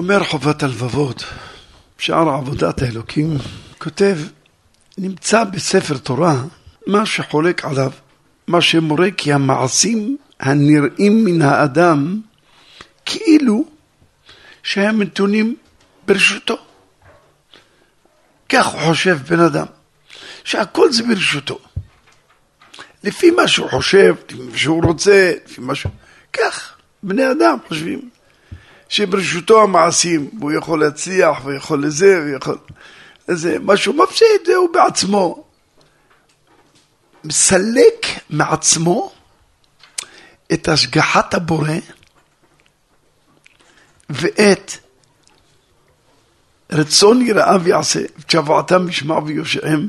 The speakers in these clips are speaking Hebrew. אומר חובת הלבבות, שער עבודת האלוקים, כותב, נמצא בספר תורה מה שחולק עליו, מה שמורה כי המעשים הנראים מן האדם כאילו שהם נתונים ברשותו. כך הוא חושב בן אדם, שהכל זה ברשותו. לפי מה שהוא חושב, לפי מה שהוא רוצה, לפי מה שהוא... כך בני אדם חושבים שברשותו המעשים, הוא יכול להצליח ויכול לזה ויכול... זה משהו מפסיד, זהו בעצמו. מסלק מעצמו את השגחת הבורא ואת רצון יראיו יעשה, ותשבעתם ישמע ויושעם,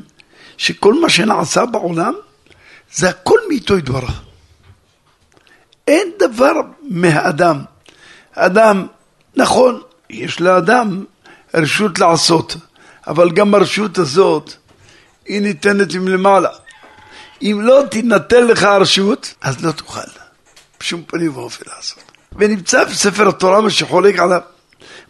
שכל מה שנעשה בעולם זה הכל מאיתו יתברך. אין דבר מהאדם. האדם, נכון, יש לאדם רשות לעשות, אבל גם הרשות הזאת היא ניתנת למעלה. אם לא תינתן לך הרשות, אז לא תוכל בשום פנים ואופן לעשות. ונמצא בספר התורה מה שחולק עליו,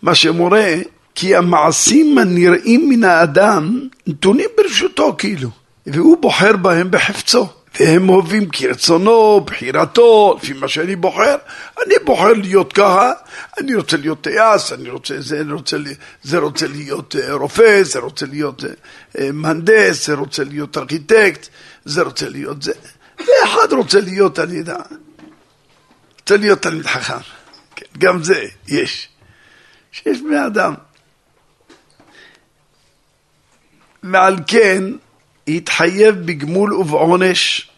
מה שמורה כי המעשים הנראים מן האדם נתונים ברשותו כאילו, והוא בוחר בהם בחפצו, והם אוהבים כרצונו, בחירתו, לפי מה שאני בוחר. אני בוחר להיות ככה, אני רוצה להיות טייס, זה רוצה להיות רופא, זה רוצה להיות מהנדס, זה רוצה להיות ארכיטקט, זה רוצה להיות זה. ואחד רוצה להיות, אני יודע, רוצה להיות תלמיד חכם. כן, גם זה יש. שיש מאדם. ועל כן, התחייב בגמול ובעונש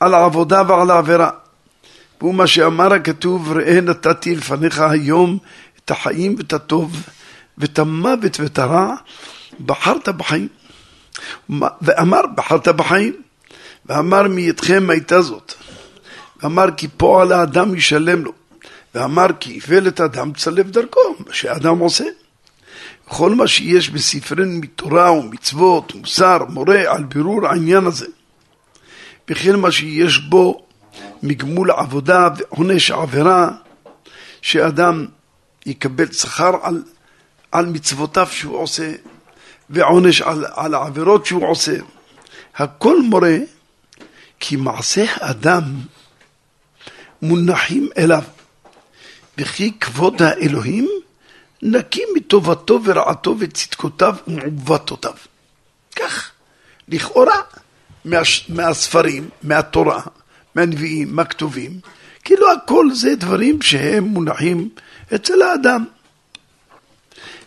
על העבודה ועל העבירה. והוא מה שאמר הכתוב, ראה נתתי לפניך היום את החיים ואת הטוב ואת המוות ואת הרע, בחרת בחיים. ואמר בחרת בחיים, ואמר מידכם הייתה זאת. ואמר כי פועל האדם ישלם לו. ואמר כי איוולת אדם צלב דרכו, מה שהאדם עושה. כל מה שיש בספרנו מתורה ומצוות, מוסר, מורה על בירור העניין הזה. בכל מה שיש בו מגמול עבודה ועונש עבירה, שאדם יקבל שכר על מצוותיו שהוא עושה, ועונש על העבירות שהוא עושה. הכל מורה, כי מעשה האדם מונחים אליו, וכי כבוד האלוהים נקים מטובתו ורעתו וצדקותיו ומעוותותיו. כך, לכאורה, מהספרים, מהתורה, מהנביאים, מהכתובים, כאילו הכל זה דברים שהם מונחים אצל האדם.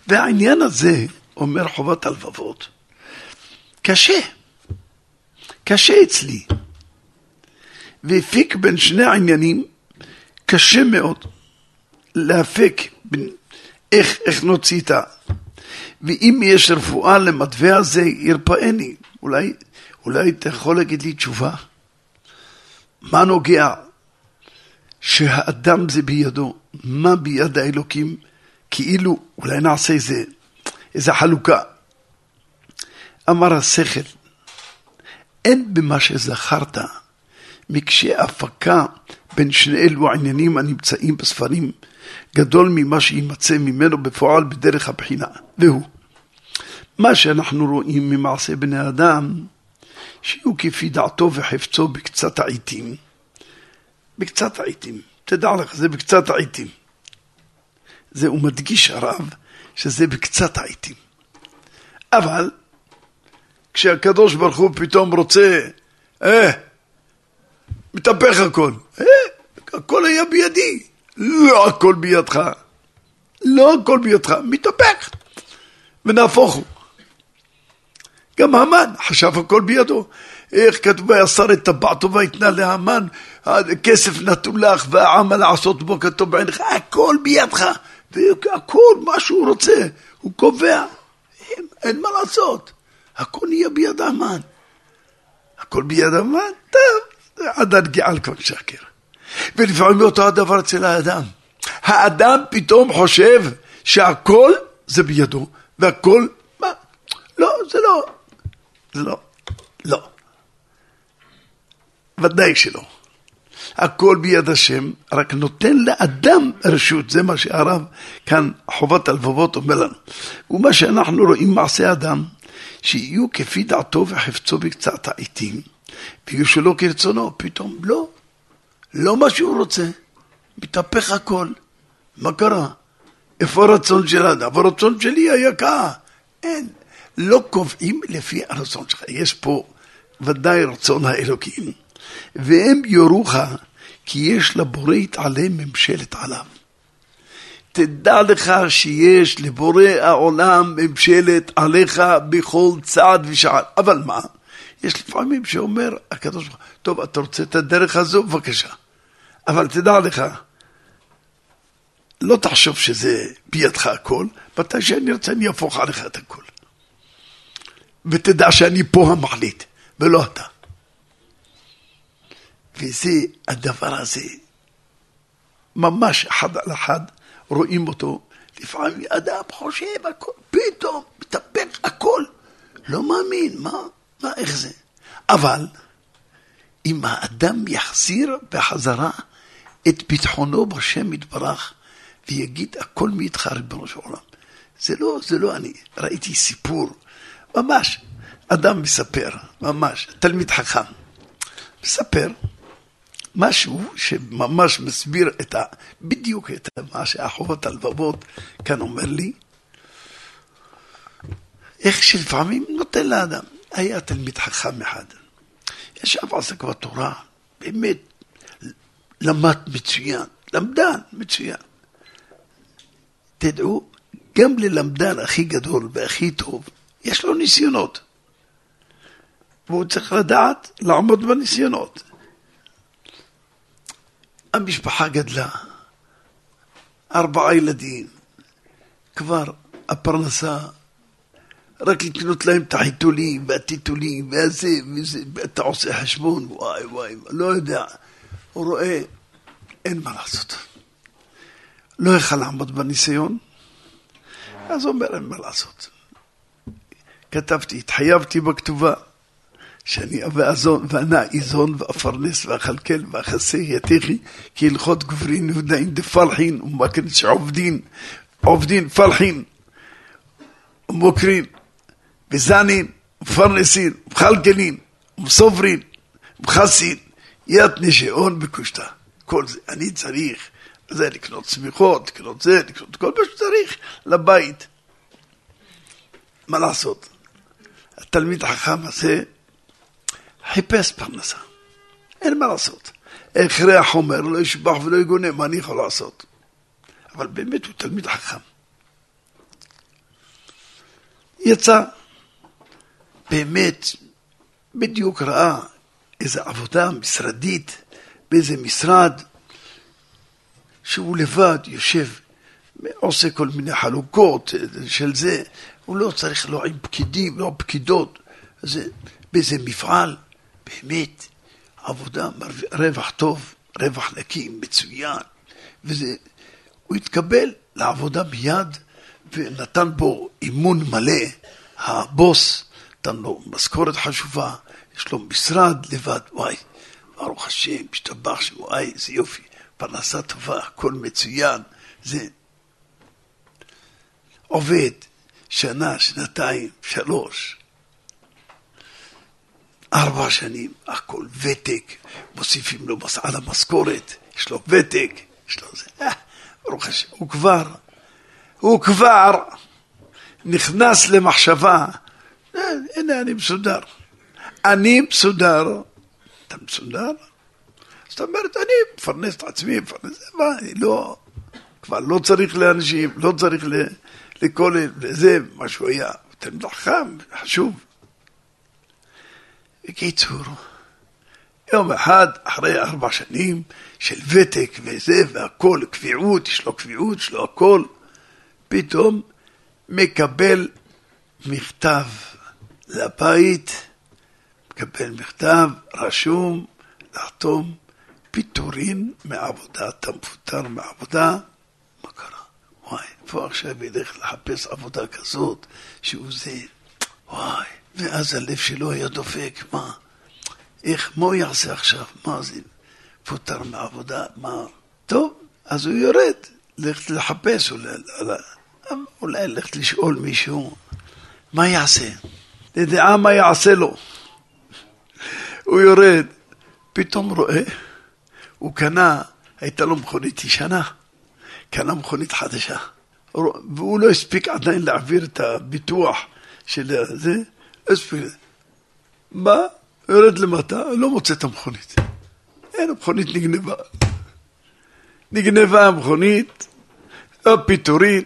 והעניין הזה, אומר חובת הלבבות, קשה, קשה אצלי. והפיק בין שני העניינים, קשה מאוד להפיק בין... איך נוציא איתה? ואם יש רפואה למטבע הזה, ירפאני. אולי אתה יכול להגיד לי תשובה? מה נוגע? שהאדם זה בידו. מה ביד האלוקים? כאילו, אולי נעשה איזה חלוקה. אמר השכל, אין במה שזכרת, מקשה הפקה בין שני אלו העניינים הנמצאים בספרים, גדול ממה שימצא ממנו בפועל בדרך הבחינה. והוא, מה שאנחנו רואים ממעשה בני האדם, שהוא כפי דעתו וחפצו בקצת העיתים. בקצת העיתים. תדע לך, זה בקצת העיתים. זה הוא מדגיש הרב, שזה בקצת העיתים. אבל, כשהקדוש ברוך הוא פתאום רוצה, מתהפך הכל. הכל היה בידי. לא הכל בידך, לא הכל בידך, מתהפך, ונהפוך הוא. גם המן חשב הכל בידו, איך כתוב יסר את טבעתו והתנה להמן, הכסף נתון לך והעמל לעשות בו כתוב בעינך, הכל בידך, והכל מה שהוא רוצה, הוא קובע, אין מה לעשות, הכל יהיה ביד המן, הכל ביד המן, טוב, עד הנגיעל כבר שקר. ולפעמים אותו הדבר אצל האדם. האדם פתאום חושב שהכל זה בידו, והכל, מה? לא, זה לא. זה לא. לא. ודאי שלא. הכל ביד השם, רק נותן לאדם רשות. זה מה שהרב כאן חובת הלבבות אומר לנו. ומה שאנחנו רואים מעשה אדם, שיהיו כפי דעתו וחפצו בקצת העיתים, ויהיו שלא כרצונו, פתאום לא מה שהוא רוצה, מתהפך הכל. מה קרה? איפה הרצון של אדם? הרצון שלי היקר. אין, לא קובעים לפי הרצון שלך, יש פה ודאי רצון האלוקים. והם יורוך כי יש לבורית עליהם ממשלת עליו. תדע לך שיש לבורא העולם ממשלת עליך בכל צעד ושעל. אבל מה? יש לפעמים שאומר הקדוש ברוך הוא, טוב, אתה רוצה את הדרך הזו? בבקשה. אבל תדע לך, לא תחשוב שזה בידך הכל, מתי שאני רוצה אני יהפוך עליך את הכל. ותדע שאני פה המחליט, ולא אתה. וזה הדבר הזה, ממש אחד על אחד, רואים אותו, לפעמים אדם חושב הכל, פתאום מטפל הכל, לא מאמין, מה איך זה? אבל, אם האדם יחזיר בחזרה את ביטחונו בשם יתברך, ויגיד הכל מאיתך ריבונו של עולם, זה לא אני, ראיתי סיפור, ממש, אדם מספר, ממש, תלמיד חכם, מספר, משהו שממש מסביר בדיוק את מה שהחובת הלבבות כאן אומר לי, איך שלפעמים נותן לאדם. היה תלמיד חכם אחד, ישב עסק בתורה, באמת למד מצוין, למדן מצוין. תדעו, גם ללמדן הכי גדול והכי טוב, יש לו ניסיונות, והוא צריך לדעת לעמוד בניסיונות. המשפחה גדלה, 4 ילדים, כבר הפרנסה, רק לקנות להם את החיתולים והטיטולים, וזה, אתה עושה חשבון, וואי, לא יודע, הוא רואה, אין מה לעשות. לא יכל לעמוד בניסיון, אז הוא אומר, אין מה לעשות. כתבתי, התחייבתי בכתובה, שאני ואזון ואנה איזון ואפרנס ואחלקל ואחסה יתיחי כי הלכות גברין ודאין דפלחין ומקרין שעובדין פלחין ומוקרין וזנין ופרנסין וחלקלין ומסוברין וחסין יתני שעון בקושתה. כל זה אני צריך, זה לקנות סמיכות, לקנות זה, לקנות כל מה שצריך לבית. מה לעשות? התלמיד החכם הזה חיפש פרנסה, אין מה לעשות. אחרי החומר לא ישבח ולא יגונה, מה אני יכול לעשות? אבל באמת הוא תלמיד חכם. יצא, באמת, בדיוק ראה איזו עבודה משרדית, באיזה משרד, שהוא לבד יושב, עושה כל מיני חלוקות של זה, הוא לא צריך לא עם פקידים, לא פקידות, זה באיזה מפעל, באמת, עבודה, רווח טוב, רווח נקי, מצוין, וזה, הוא התקבל לעבודה מיד, ונתן בו אימון מלא, הבוס, נתן לו משכורת חשובה, יש לו משרד לבד, וואי, ברוך השם, משתבח שם, וואי, זה יופי, פרנסה טובה, הכל מצוין, זה, עובד, שנה, 2, 3, 4 שנים, הכל ותק, מוסיפים לו על המשכורת, יש לו ותק, יש לו זה, ברוך השם, הוא כבר נכנס למחשבה, הנה אני מסודר, אתה מסודר? זאת אומרת, אני מפרנס את עצמי, כבר לא צריך לאנשים, לא צריך לכל זה, מה שהוא היה, אתה מלחם, חשוב. בקיצור, יום אחד, אחרי 4 שנים של ותק וזה והכל, קביעות, יש לו הכל, פתאום מקבל מכתב לבית, רשום, לחתום, פיטורין מעבודה, אתה מפוטר מעבודה, מה קרה? וואי, פה עכשיו ילך לחפש עבודה כזאת, שהוא זה, וואי, ואז הלב שלו היה דופק, מה? איך, מה הוא יעשה עכשיו? מה זה? פוטר מעבודה, מה? טוב, אז הוא יורד, ללכת לחפש, אולי ללכת לשאול מישהו, מה יעשה? לדעה מה יעשה לו. הוא יורד, פתאום רואה, הוא קנה, הייתה לו מכונית ישנה, קנה מכונית חדשה, והוא לא הספיק עדיין להעביר את הביטוח של זה, הספיק, בא, יורד למטה, לא מוצא את המכונית. אין, המכונית נגנבה. נגנבה המכונית, הפיטורין,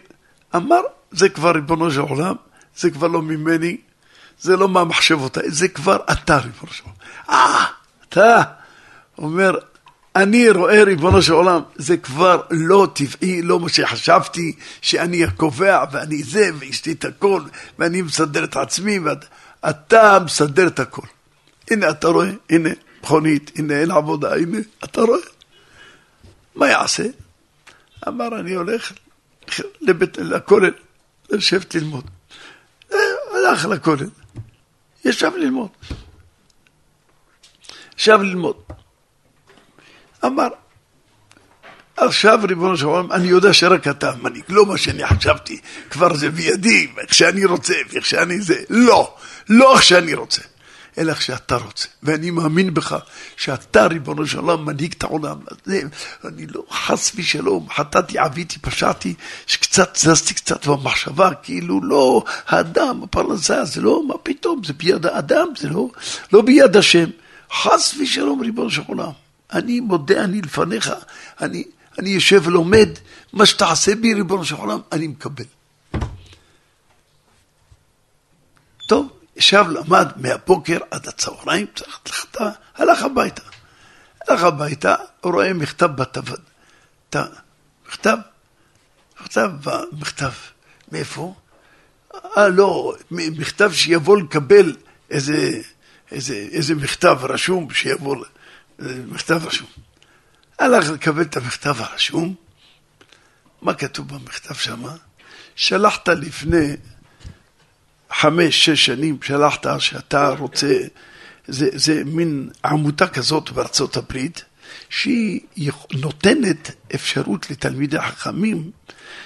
אמר, זה כבר ריבונו של עולם, זה כבר לא ממני, זה לא מה מחשב אותה, זה כבר אתה ריבונו של עולם. אתה אומר, אני רואה ריבונו של עולם, זה כבר לא טבעי, לא מה שחשבתי, שאני הקובע ואני זה, ואשתי את הכל, ואני מסדר את עצמי, ואתה מסדר את הכל. הנה אתה רואה, הנה מכונית, הנה אין עבודה, הנה אתה רואה. מה יעשה? אמר, אני הולך לכולל, לשבת ללמוד. הלך לכולל, ישב ללמוד. אמר, עכשיו ריבונו של עולם, אני יודע שרק אתה מנהיג, לא מה שאני חשבתי, כבר זה בידי, איך שאני רוצה, איך שאני זה, לא איך שאני רוצה, אלא איך שאתה רוצה, ואני מאמין בך, שאתה ריבונו של עולם, מנהיג את העולם, אני לא חס ושלום, חטאתי, עביתי, פשעתי, שקצת זזתי קצת במחשבה, כאילו לא, האדם, הפרנסה, זה לא, מה פתאום, זה ביד האדם, זה לא ביד השם, חס ושלום ריבונו של עולם, אני מודה, אני לפניך, אני יושב ולומד, מה שתעשה בי ריבונו של עולם, אני מקבל. טוב, ישב למד מהבוקר עד הצהריים, הלך הביתה, הוא רואה מכתב בתבן, מכתב, מאיפה? לא, מכתב שיבוא לקבל איזה מכתב רשום שיבוא ל... מכתב רשום. הלך לקבל את המכתב הרשום. מה כתוב במכתב שמה? שלחת לפני 5-6 שנים, שלחת שאתה רוצה, זה מין עמותה כזאת בארצות הברית, שהיא נותנת אפשרות לתלמידי החכמים,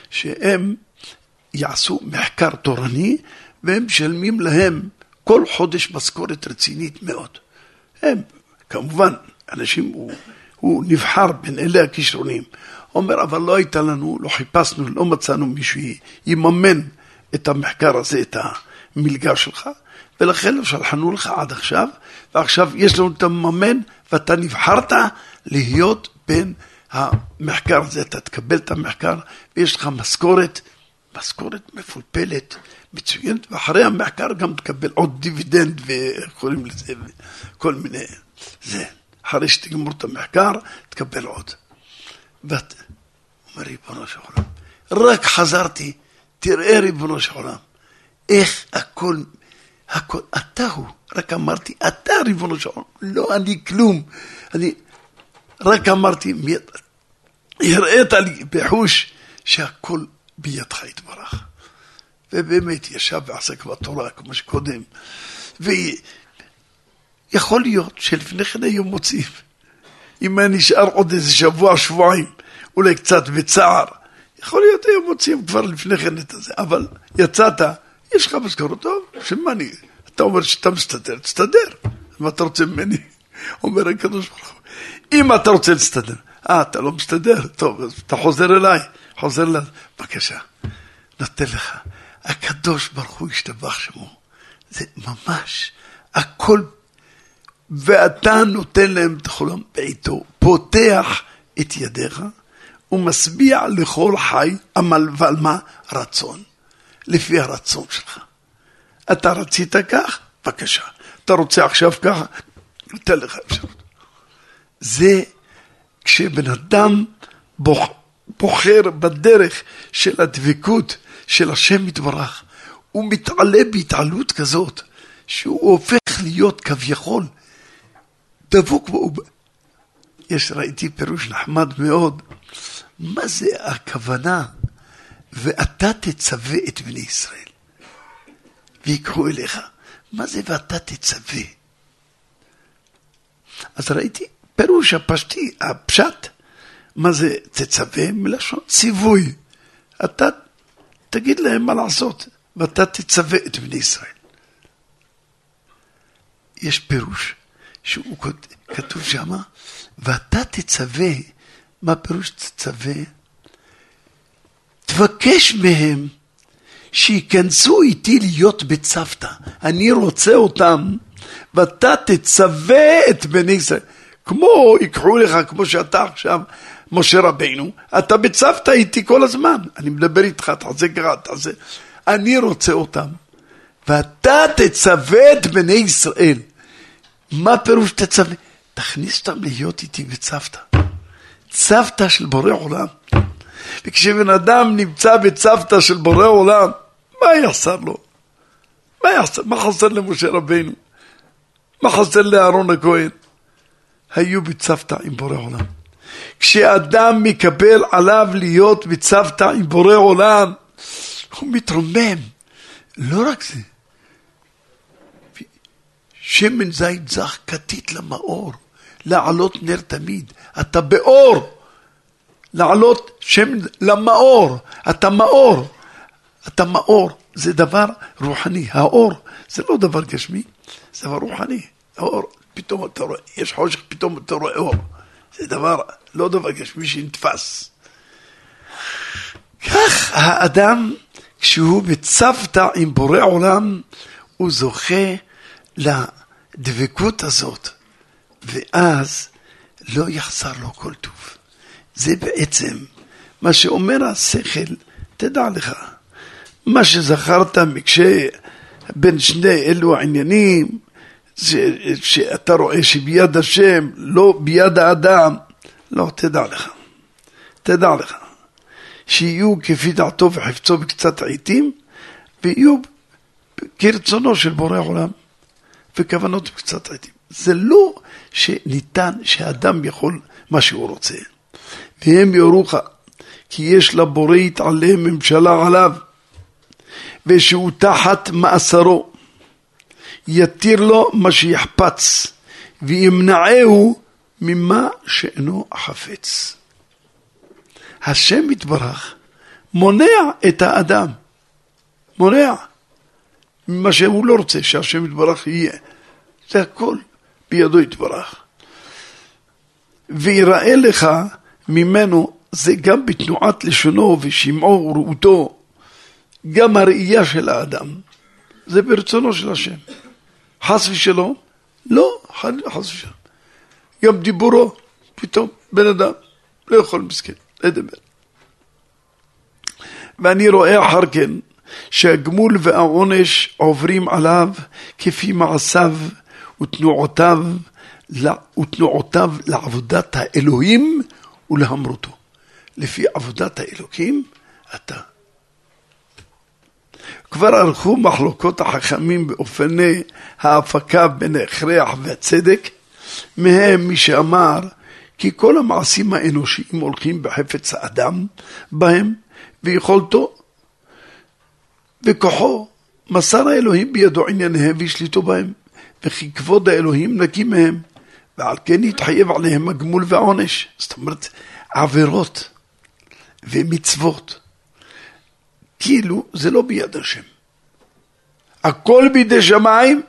שהם יעשו מחקר תורני, והם משלמים להם כל חודש משכורת רצינית מאוד. הם, כמובן, אנשים, הוא נבחר בין אלה הכישרונים. אומר, אבל לא הייתה לנו, לא חיפשנו, לא מצאנו מישהו יממן את המחקר הזה, את המלגה שלך, ולכן שלחנו לך עד עכשיו, ועכשיו יש לנו את הממן, ואתה נבחרת להיות בין המחקר הזה, אתה תקבל את המחקר, ויש לך משכורת מפולפלת, מצוינת, ואחרי המחקר גם תקבל עוד דיבידנד, וקוראים לזה, כל מיני זה. אחרי שתגמור את המחקר, תקבל עוד. אומר, ריבונו של עולם, רק חזרתי, תראה ריבונו של עולם, איך הכל, אתה הוא, רק אמרתי, אתה ריבונו של עולם, לא אני כלום, אני רק אמרתי, הראית לי בחוש, שהכל בידך יתברך. ובאמת ישב ועסק בתורה, כמו שקודם, יכול להיות שלפני כן היום מוצאים, אם אני נשאר עוד איזה שבוע, שבועיים, אולי קצת בצער, יכול להיות היום מוצאים כבר לפני כן את זה, אבל יצאת, יש לך משכורת טוב, שמעני, אתה אומר שאתה מסתדר, תסתדר, מה אתה רוצה ממני? אומר הקדוש ברוך הוא, אם אתה רוצה להסתדר, אתה לא מסתדר, טוב, אז אתה חוזר אליי, בבקשה, נתן לך, הקדוש ברוך הוא ישתבח שמו, זה ממש, הכל פשוט, ואתה נותן להם את חולם בעיתו, פותח את ידיך, ומשביע לכל חי, עמל ועל מה? רצון, לפי הרצון שלך. אתה רצית כך? בבקשה. אתה רוצה עכשיו ככה? נותן לך אפשרות. זה כשבן אדם בוחר בדרך של הדבקות של השם יתברך, הוא מתעלה בהתעלות כזאת, שהוא הופך להיות כביכול, דבוק בו, יש ראיתי פירוש נחמד מאוד, מה זה הכוונה, ואתה תצווה את בני ישראל, ויקחו אליך, מה זה ואתה תצווה? אז ראיתי פירוש הפשט, מה זה תצווה? מלשון ציווי. אתה תגיד להם מה לעשות, ואתה תצווה את בני ישראל. יש פירוש שהוא כתוב שם, ואתה תצווה, מה פירוש תצווה? תבקש מהם שיכנסו איתי להיות בצוותא. אני רוצה אותם, ואתה תצווה את בני ישראל. כמו יקחו לך, כמו שאתה עכשיו, משה רבינו, אתה בצוותא איתי כל הזמן. אני מדבר איתך, תעשה. אני רוצה אותם, ואתה תצווה את בני ישראל. מה פירוש תצווה? תכניס אותם להיות איתי בצוותא. צוותא של בורא עולם. וכשבן אדם נמצא בצוותא של בורא עולם, מה יחסר לו? מה חסר למשה רבינו? מה חסר לאהרון הכהן? היו בצוותא עם בורא עולם. כשאדם מקבל עליו להיות בצוותא עם בורא עולם, הוא מתרומם. לא רק זה. שמן זית זך כתית למאור, לעלות נר תמיד. אתה באור. לעלות שמן למאור. אתה מאור. אתה מאור. זה דבר רוחני. האור זה לא דבר גשמי, זה דבר רוחני. האור, פתאום אתה רואה, יש חושך, פתאום אתה רואה אור. זה דבר, לא דבר גשמי שנתפס. כך האדם, כשהוא בצוותא עם בורא עולם, הוא זוכה לדבקות הזאת, ואז לא יחסר לו כל טוב. זה בעצם מה שאומר השכל, תדע לך, מה שזכרת מקשה בין שני אלו העניינים, שאתה רואה שביד השם, לא ביד האדם, לא, תדע לך, שיהיו כפי דעתו וחפצו בקצת העיתים, ויהיו כרצונו של בורא עולם, וכוונות בקצת העיתים. זה לא שניתן שהאדם יכול מה שהוא רוצה. והם יורוך, כי יש לבורא יתעלה ממשלה עליו, ושהוא תחת מאסרו, יתיר לו מה שיחפץ, וימנעהו ממה שאינו החפץ. השם יתברך מונע את האדם, מונע ממה שהוא לא רוצה שהשם יתברך יהיה. זה הכל בידו יתברך. ויראה לך ממנו, זה גם בתנועת לשונו ושמעו וראותו, גם הראייה של האדם, זה ברצונו של השם. חס ושלום? לא, חס ושלום. גם דיבורו, פתאום בן אדם לא יכול מסכן לדבר. ואני רואה אחר כן שהגמול והעונש עוברים עליו כפי מעשיו ותנועותיו לעבודת האלוהים ולהמרותו. לפי עבודת האלוקים אתה. כבר ערכו מחלוקות החכמים באופני ההפקה בין ההכרח והצדק, מהם מי שאמר כי כל המעשים האנושיים הולכים בחפץ האדם בהם, ויכולתו וכוחו מסר האלוהים בידו ענייניהם וישליטו בהם, וכי כבוד האלוהים נקי מהם, ועל כן יתחייב עליהם הגמול והעונש. זאת אומרת, עבירות ומצוות, כאילו זה לא ביד השם. הכל בידי שמיים,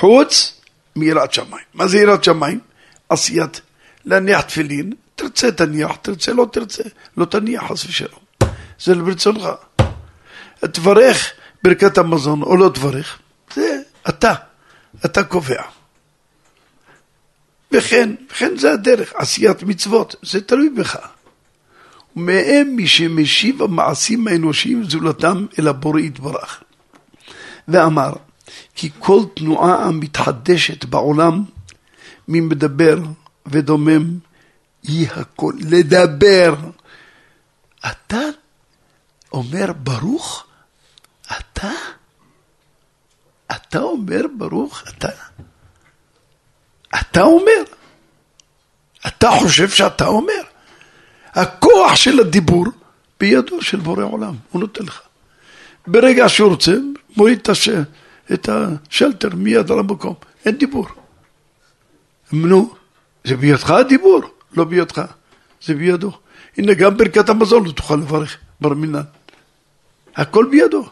חוץ מיראת שמיים. מה זה יראת שמיים? עשיית, להניח תפילין, תרצה תניח, תרצה לא תרצה, לא תניח, חס ושלום. זה ברצונך. תברך ברכת המזון או לא תברך, זה אתה קובע. וכן זה הדרך, עשיית מצוות, זה תלוי בך. ומהם מי שמשיב המעשים האנושיים זולתם אל הבורא יתברך, ואמר כי כל תנועה המתחדשת בעולם ממדבר ודומם היא הכל לדבר. אתה אומר ברוך, אתה אומר ברוך, אתה אומר, אתה חושב שאתה אומר. הכוח של הדיבור בידו של בורא עולם, הוא נותן לך. ברגע שהוא רוצה, מוריד את השלטר מיד על המקום, אין דיבור. אמנו, זה בידך הדיבור, לא בידך, זה בידו. הנה גם ברכת המזון לא תוכל לברך בר מינן. הכל בידו.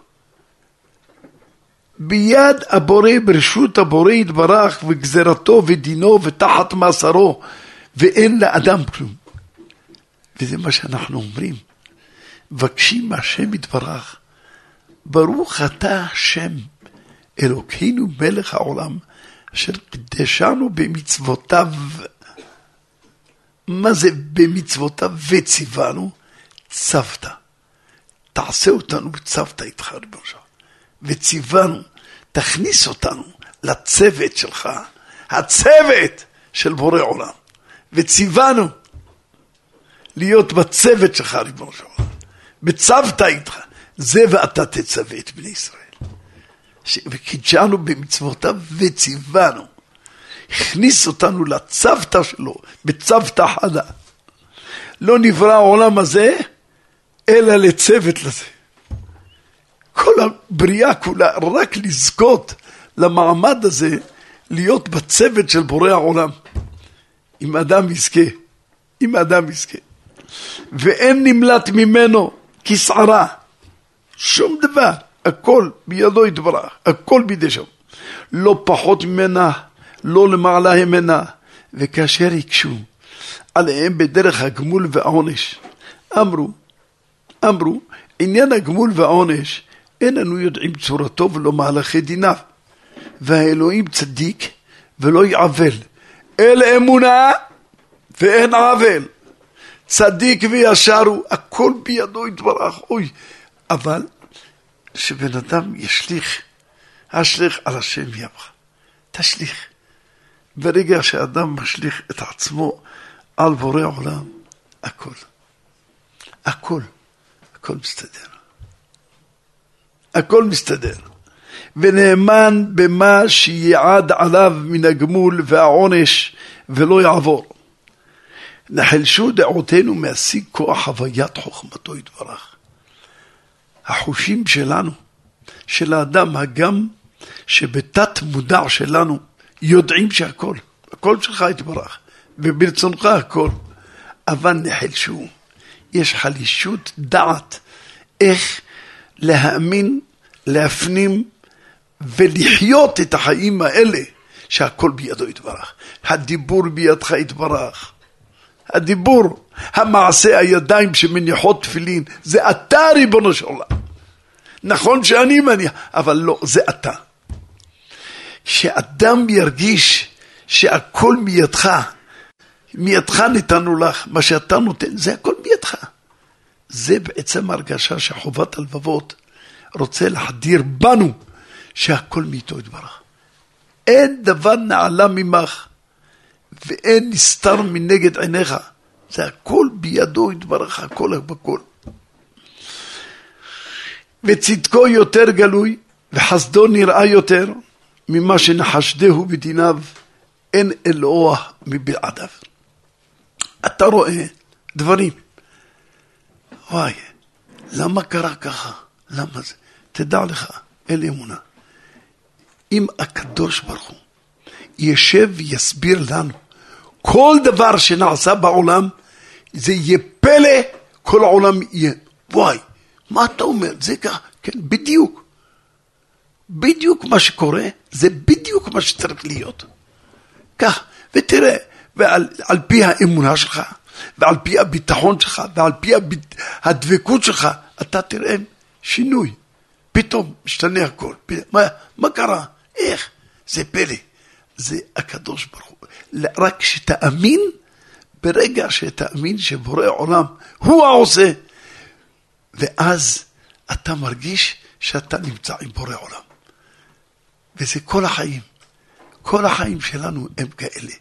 ביד הבורא, ברשות הבורא יתברך, וגזרתו ודינו ותחת מעשרו, ואין לאדם כלום. וזה מה שאנחנו אומרים. בקשים מהשם יתברך, ברוך אתה השם, אלוקינו מלך העולם, אשר קדשנו במצוותיו. מה זה במצוותיו וציוונו? צוותא. תעשה אותנו צוותא איתך ריבונו של עולם. וציוונו, תכניס אותנו לצוות שלך, הצוות של בורא עולם. וציוונו להיות בצוות שלך ריבונו של עולם. בצוותא איתך. זה ואתה תצווה את בני ישראל. וקידשנו במצוותיו וציוונו. הכניס אותנו לצוותא שלו, בצוותא חדא. לא נברא העולם הזה, אלא לצוות לזה. כל הבריאה כולה, רק לזכות למעמד הזה, להיות בצוות של בורא העולם. אם אדם יזכה, אם אדם יזכה. ואין נמלט ממנו כשערה. שום דבר, הכל בידו יתברך, הכל בידי שם. לא פחות ממנה, לא למעלה ימנה. וכאשר יקשו עליהם בדרך הגמול והעונש, אמרו, עניין הגמול והעונש, אין אנו יודעים צורתו ולא מהלכי דיניו. והאלוהים צדיק ולא יעבל. אל אמונה ואין עבל. צדיק וישר הוא, הכל בידו יתברך. אוי, אבל שבן אדם ישליך, השליך על השם יבח. תשליך. ברגע שאדם משליך את עצמו על בורא עולם, הכל מסתדר. הכל מסתדר. ונאמן במה שיעד עליו מן הגמול והעונש ולא יעבור. נחלשו דעותינו מהשיג כוח חוויית חוכמתו יתברך. החושים שלנו, של האדם הגם שבתת מודע שלנו, יודעים שהכל, הכל שלך יתברך, וברצונך הכל, אבל נחלשו, יש חלישות דעת, איך להאמין, להפנים, ולחיות את החיים האלה, שהכל בידו יתברך, הדיבור בידך יתברך, הדיבור, המעשה, הידיים שמניחות תפילין, זה אתה ריבונו של עולם. נכון שאני מניח, אבל לא, זה אתה. כשאדם ירגיש שהכל מידך ניתנו לך, מה שאתה נותן, זה הכל מידך. זה בעצם הרגשה שחובת הלבבות רוצה להחדיר בנו, שהכל מאיתו יתברך. אין דבר נעלה ממך, ואין נסתר מנגד עיניך. זה הכל בידו יתברך, הכל בכל. וצדקו יותר גלוי, וחסדו נראה יותר, ממה שנחשדהו בדיניו, אין אלוה מבלעדיו. אתה רואה דברים. וואי, למה קרה ככה? למה זה? תדע לך, אל אמונה. אם הקדוש ברוך הוא, ישב ויסביר לנו, כל דבר שנעשה בעולם, זה יהיה פלא, כל העולם יהיה, וואי, מה אתה אומר? זה ככה, כן, בדיוק. בדיוק מה שקורה, זה בדיוק מה שצריך להיות. כך, ותראה, ועל פי האמונה שלך, ועל פי הביטחון שלך, ועל פי הדבקות שלך, אתה תראה שינוי. פתאום משתנה הכל. מה קרה? איך? זה פלא. זה הקדוש ברוך הוא. רק שתאמין, ברגע שתאמין שבורא עולם הוא העושה, ואז אתה מרגיש שאתה נמצא עם בורא עולם. וזה כל החיים. כל החיים שלנו הם כאלה.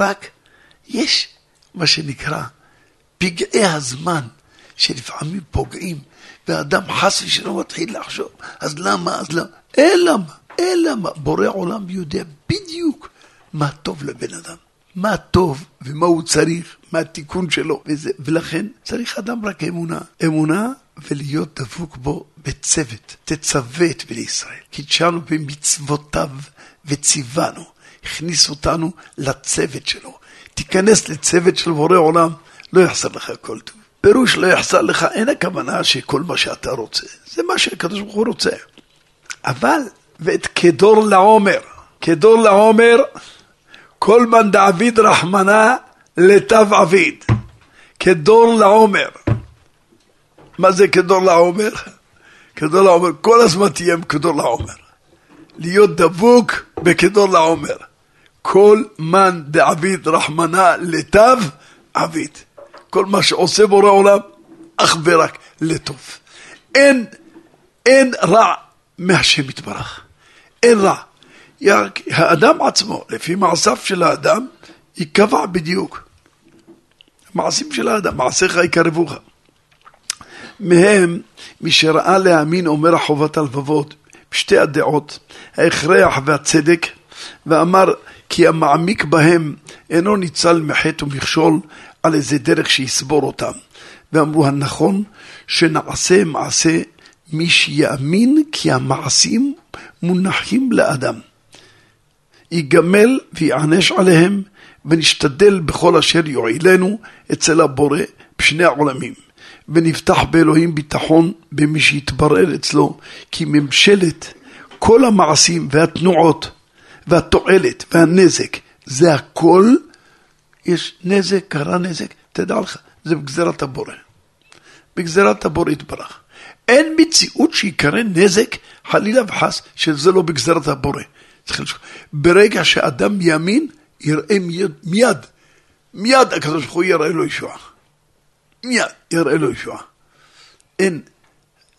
רק יש מה שנקרא פגעי הזמן, שלפעמים פוגעים, ואדם חס ושלום מתחיל לחשוב, אז למה? אין למה. בורא עולם יודע בדיוק מה טוב לבן אדם. מה טוב ומה הוא צריך, מה התיקון שלו. ולכן צריך אדם רק אמונה. אמונה ולהיות דבוק בו בצוות. תצווה את בני ישראל. קידשנו במצוותיו וציוונו. הכניס אותנו לצוות שלו. תיכנס לצוות של בורא עולם, לא יחסר לך כל טוב. פירוש לא יחסר לך, אין הכוונה שכל מה שאתה רוצה. זה מה שהקדוש ברוך הוא רוצה. אבל, ואת כדור לעומר, כדור לעומר, כל מן דעביד רחמנה לתו עביד. כדור לעומר. מה זה כדור לעומר? כדור לעומר, כל הזמן תהיה כדור לעומר. להיות דבוק בכדור לעומר. כל מן דעביד רחמנה לתו עביד. כל מה שעושה בורא עולם, אך ורק לטוב. אין רע מהשם יתברך. אין רע. האדם עצמו, לפי מעשיו של האדם, יקבע בדיוק. מעשים של האדם, מעשיך יקרבוך. מהם, מי שראה להאמין אומר חובת הלבבות, בשתי הדעות, ההכרח והצדק, ואמר כי המעמיק בהם אינו ניצל מחטא ומכשול על איזה דרך שיסבור אותם. ואמרו הנכון שנעשה מעשה מי שיאמין כי המעשים מונחים לאדם. יגמל ויענש עליהם ונשתדל בכל אשר יועילנו אצל הבורא בשני העולמים. ונפתח באלוהים ביטחון במי שיתברר אצלו כי ממשלת כל המעשים והתנועות והתועלת והנזק זה הכל. יש נזק, קרה נזק, תדע לך, זה בגזרת הבורא. בגזרת הבורא יתברך. אין מציאות שיקרה נזק חלילה וחס שזה לא בגזרת הבורא. ברגע שאדם יאמין יראה מיד הקדוש ברוך הוא יראה לו ישועה. מיד יראה לו ישועה.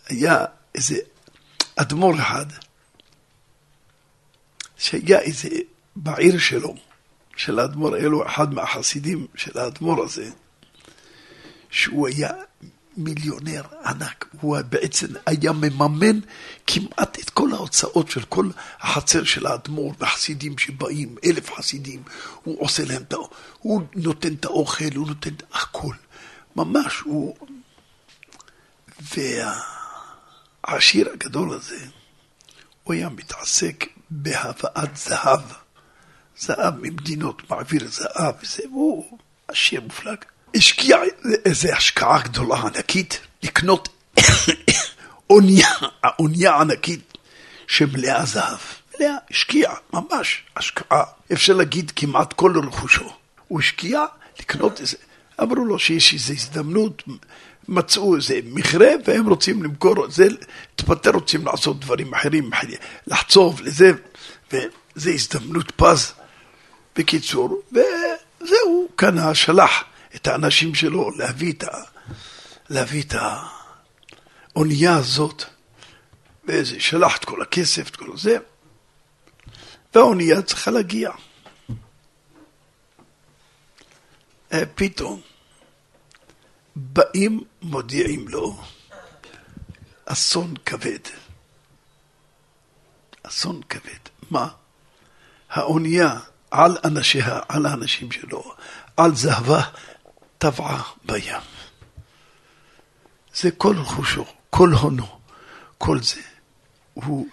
היה איזה אדמו"ר אחד שהיה איזה בעיר שלו, של האדמו"ר, אלו אחד מהחסידים של האדמו"ר הזה, שהוא היה מיליונר ענק, הוא בעצם היה מממן כמעט את כל ההוצאות של כל החצר של האדמו"ר, והחסידים שבאים, 1,000 חסידים, הוא עושה להם, הוא נותן את האוכל, הוא נותן את הכל, ממש הוא, והעשיר הגדול הזה, הוא היה מתעסק בהבאת זהב, זהב ממדינות, מעביר זהב, הוא עשיר מופלג. השקיע איזו השקעה גדולה ענקית, לקנות אונייה ענקית שמלאה זהב. מלאה, השקיע, ממש השקעה. אפשר להגיד כמעט כל רכושו. הוא השקיע לקנות איזה, אמרו לו שיש איזו הזדמנות, מצאו איזה מכרה והם רוצים למכור, זה תפטר רוצים לעשות דברים אחרים, לחצוב לזה, וזה הזדמנות פז. בקיצור, וזהו, כאן השלח את האנשים שלו להביא את האונייה הזאת, וזה שלח את כל הכסף, את כל זה, והאונייה צריכה להגיע. פתאום, באים מודיעים לו, אסון כבד. אסון כבד. מה? האונייה על אנשיה, על האנשים שלו, על זהבה, טבעה בים. זה כל חושו, כל הונו, כל זה. הוא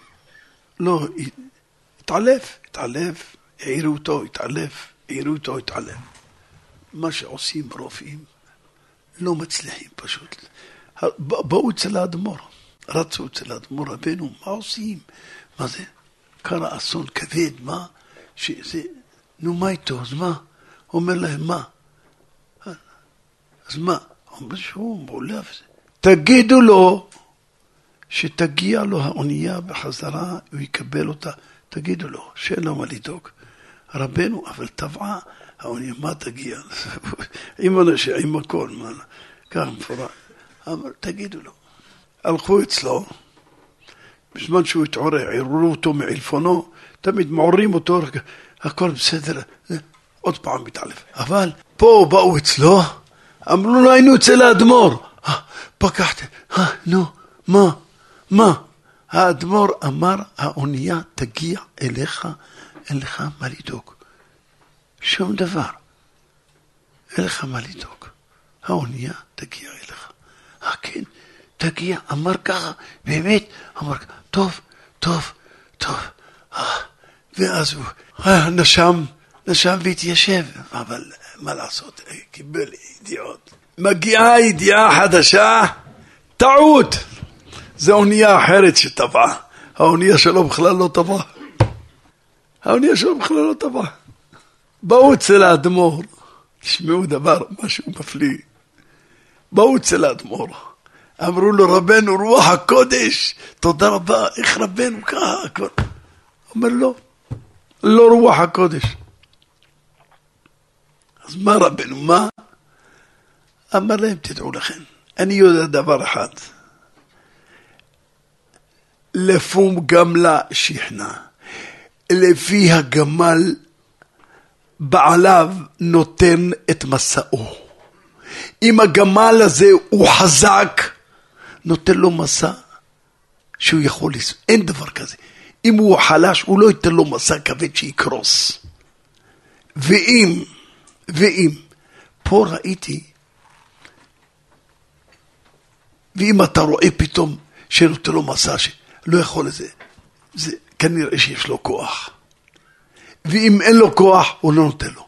לא התעלף, העירו אותו, התעלף. מה שעושים רופאים לא מצליחים פשוט. באו אצל האדמו"ר, רצו אצל האדמו"ר רבינו, מה עושים? מה זה? קרה אסון כבד, מה? שזה, מה איתו? אז מה? אומר להם, מה? אז מה? אומר שהוא מעולף. תגידו לו שתגיע לו האונייה בחזרה, הוא יקבל אותה. תגידו לו, שאין לו מה לדאוג. רבנו, אבל טבעה, האונייה, מה תגיע? עם אנשי, עם הכל, מה? כך מפורט. אמר, תגידו לו. הלכו אצלו, בזמן שהוא התעורר, עירו אותו מעלפונו, תמיד מעוררים אותו, הכל בסדר, עוד פעם מתעלף. אבל פה באו אצלו, אמרו לו, היינו אצל האדמו"ר. פקחתם, נו, מה? האדמו"ר אמר, האונייה תגיע אליך, אין לך מה לדאוג. שום דבר. אין לך מה לדאוג. האונייה תגיע אליך. כן, תגיע, אמר ככה, באמת, אמר ככה, טוב. ואז הוא נשם והתיישב, אבל מה לעשות, קיבל ידיעות. מגיעה ידיעה חדשה, טעות. זו אונייה אחרת שטבעה. האונייה שלו בכלל לא טבעה. באו אצל האדמו"ר, תשמעו דבר, משהו מפליא. אמרו לו, רבנו רוח הקודש, תודה רבה, איך רבנו ככה? הוא אומר, לא, לא רוח הקודש. אז מה רבנו, מה? אמר להם, תדעו לכם, אני יודע דבר אחד. לפום גמלה שכנה, לפי הגמל בעליו נותן את מסעו. אם הגמל הזה הוא חזק, נותן לו מסע שהוא יכול לסע. אין דבר כזה. אם הוא חלש, הוא לא ייתן לו מסע כבד שיקרוס. ואם, פה ראיתי, ואם אתה רואה פתאום שנותן לו מסע שלא יכול לזה, זה כנראה שיש לו כוח. ואם אין לו כוח, הוא לא נותן לו.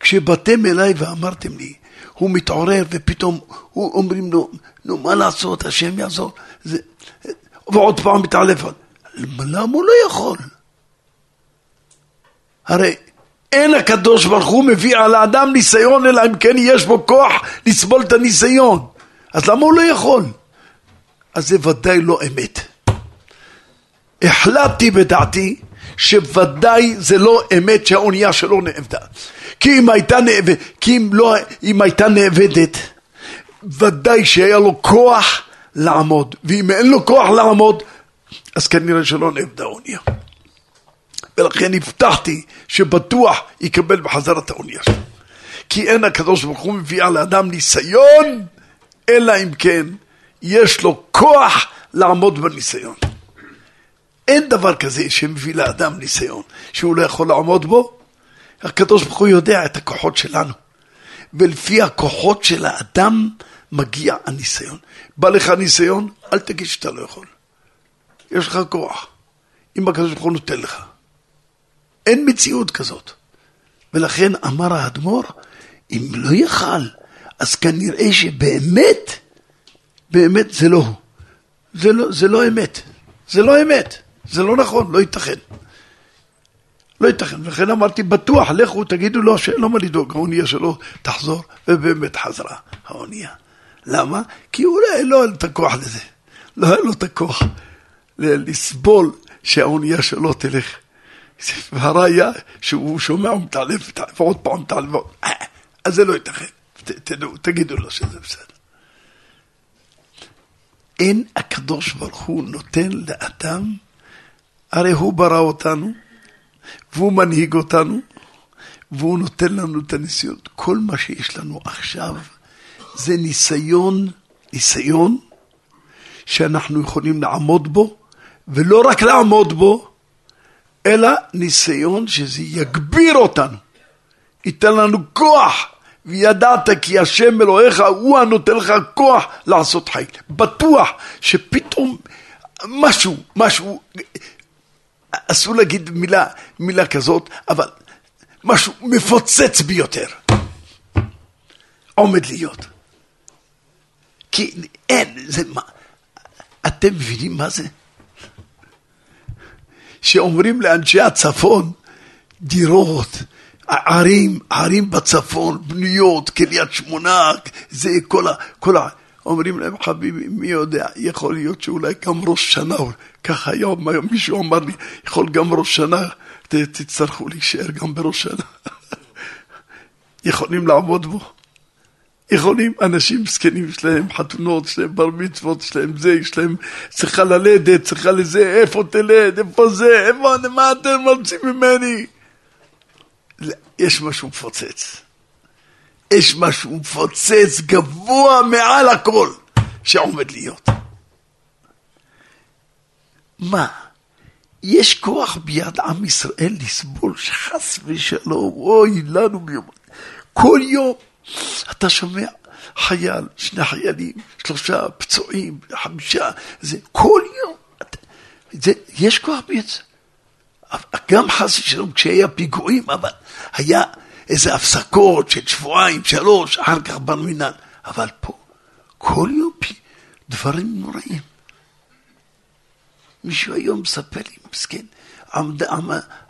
כשבאתם אליי ואמרתם לי, הוא מתעורר ופתאום הוא אומרים לו, נו מה לעשות, השם יעזור, זה, ועוד פעם מתעלף. למה הוא לא יכול? הרי אין הקדוש ברוך הוא מביא על האדם ניסיון, אלא אם כן יש בו כוח לסבול את הניסיון. אז למה הוא לא יכול? אז זה ודאי לא אמת. החלטתי בדעתי, שוודאי זה לא אמת שהאונייה שלו נאבדה. כי אם הייתה נאבדת, ודאי שהיה לו כוח לעמוד. ואם אין לו כוח לעמוד, אז כנראה שלא נאבדה האונייה. ולכן הבטחתי שבטוח יקבל בחזרת האונייה שלו. כי אין הקדוש ברוך הוא מביא על האדם ניסיון, אלא אם כן יש לו כוח לעמוד בניסיון. אין דבר כזה שמביא לאדם ניסיון, שהוא לא יכול לעמוד בו. הקדוש ברוך הוא יודע את הכוחות שלנו, ולפי הכוחות של האדם מגיע הניסיון. בא לך ניסיון, אל תגיד שאתה לא יכול. יש לך כוח, אם הקדוש ברוך הוא נותן לך. אין מציאות כזאת. ולכן אמר האדמו"ר, אם לא יכל, אז כנראה שבאמת, זה לא. זה לא אמת. זה לא נכון, לא ייתכן. לכן אמרתי, בטוח, לכו, תגידו לו, שלא מה לדאוג, האונייה שלו תחזור, ובאמת חזרה האונייה. למה? כי אולי לא היה לו את הכוח לזה. לא היה לו את הכוח לסבול שהאונייה שלו תלך. והראיה שהוא שומע ומתעלף, ועוד פעם מתעלף. אז זה לא ייתכן. תגידו לו שזה בסדר. אין הקדוש ברוך הוא נותן לאדם, הרי הוא ברא אותנו, והוא מנהיג אותנו, והוא נותן לנו את הניסיון. כל מה שיש לנו עכשיו, זה ניסיון, שאנחנו יכולים לעמוד בו, ולא רק לעמוד בו, אלא ניסיון שזה יגביר אותנו, ייתן לנו כוח, וידעת כי השם אלוהיך הוא הנותן לך כוח לעשות חי. בטוח שפתאום משהו, אסור להגיד מילה, כזאת, אבל משהו מפוצץ ביותר. עומד להיות. כי אין, זה מה, אתם מבינים מה זה? שאומרים לאנשי הצפון, דירות, ערים, בצפון, בנויות, קריית שמונה, זה כל ה... אומרים להם, חביבי, מי יודע, יכול להיות שאולי גם ראש שנה, ככה היום, מישהו אמר לי, יכול גם ראש שנה, תצטרכו להישאר גם בראש שנה. יכולים לעמוד בו. יכולים, אנשים סקנים שלהם, חתונות שלהם, בר מצוות שלהם, זה, יש להם, צריכה ללדת, צריכה לזה, איפה תלד, איפה זה, איפה, מה אתם מרצים ממני? יש משהו מפוצץ. גבוה מעל הכל שעומד להיות. מה? יש כוח ביד עם ישראל לסבול שחס ושלום. אוי לנו ביום. כל יום אתה שומע חייל, שני חיילים, שלושה פצועים, חמישה. זה כל יום. זה, יש כוח ביד. גם חס ושלום כשהיה פיגועים, אבל היה איזה הפסקות של שבועיים, שלוש, אחר כך בן מינן. אבל פה, כל יופי, דברים נוראים. מישהו היום מספר לי, מסכן,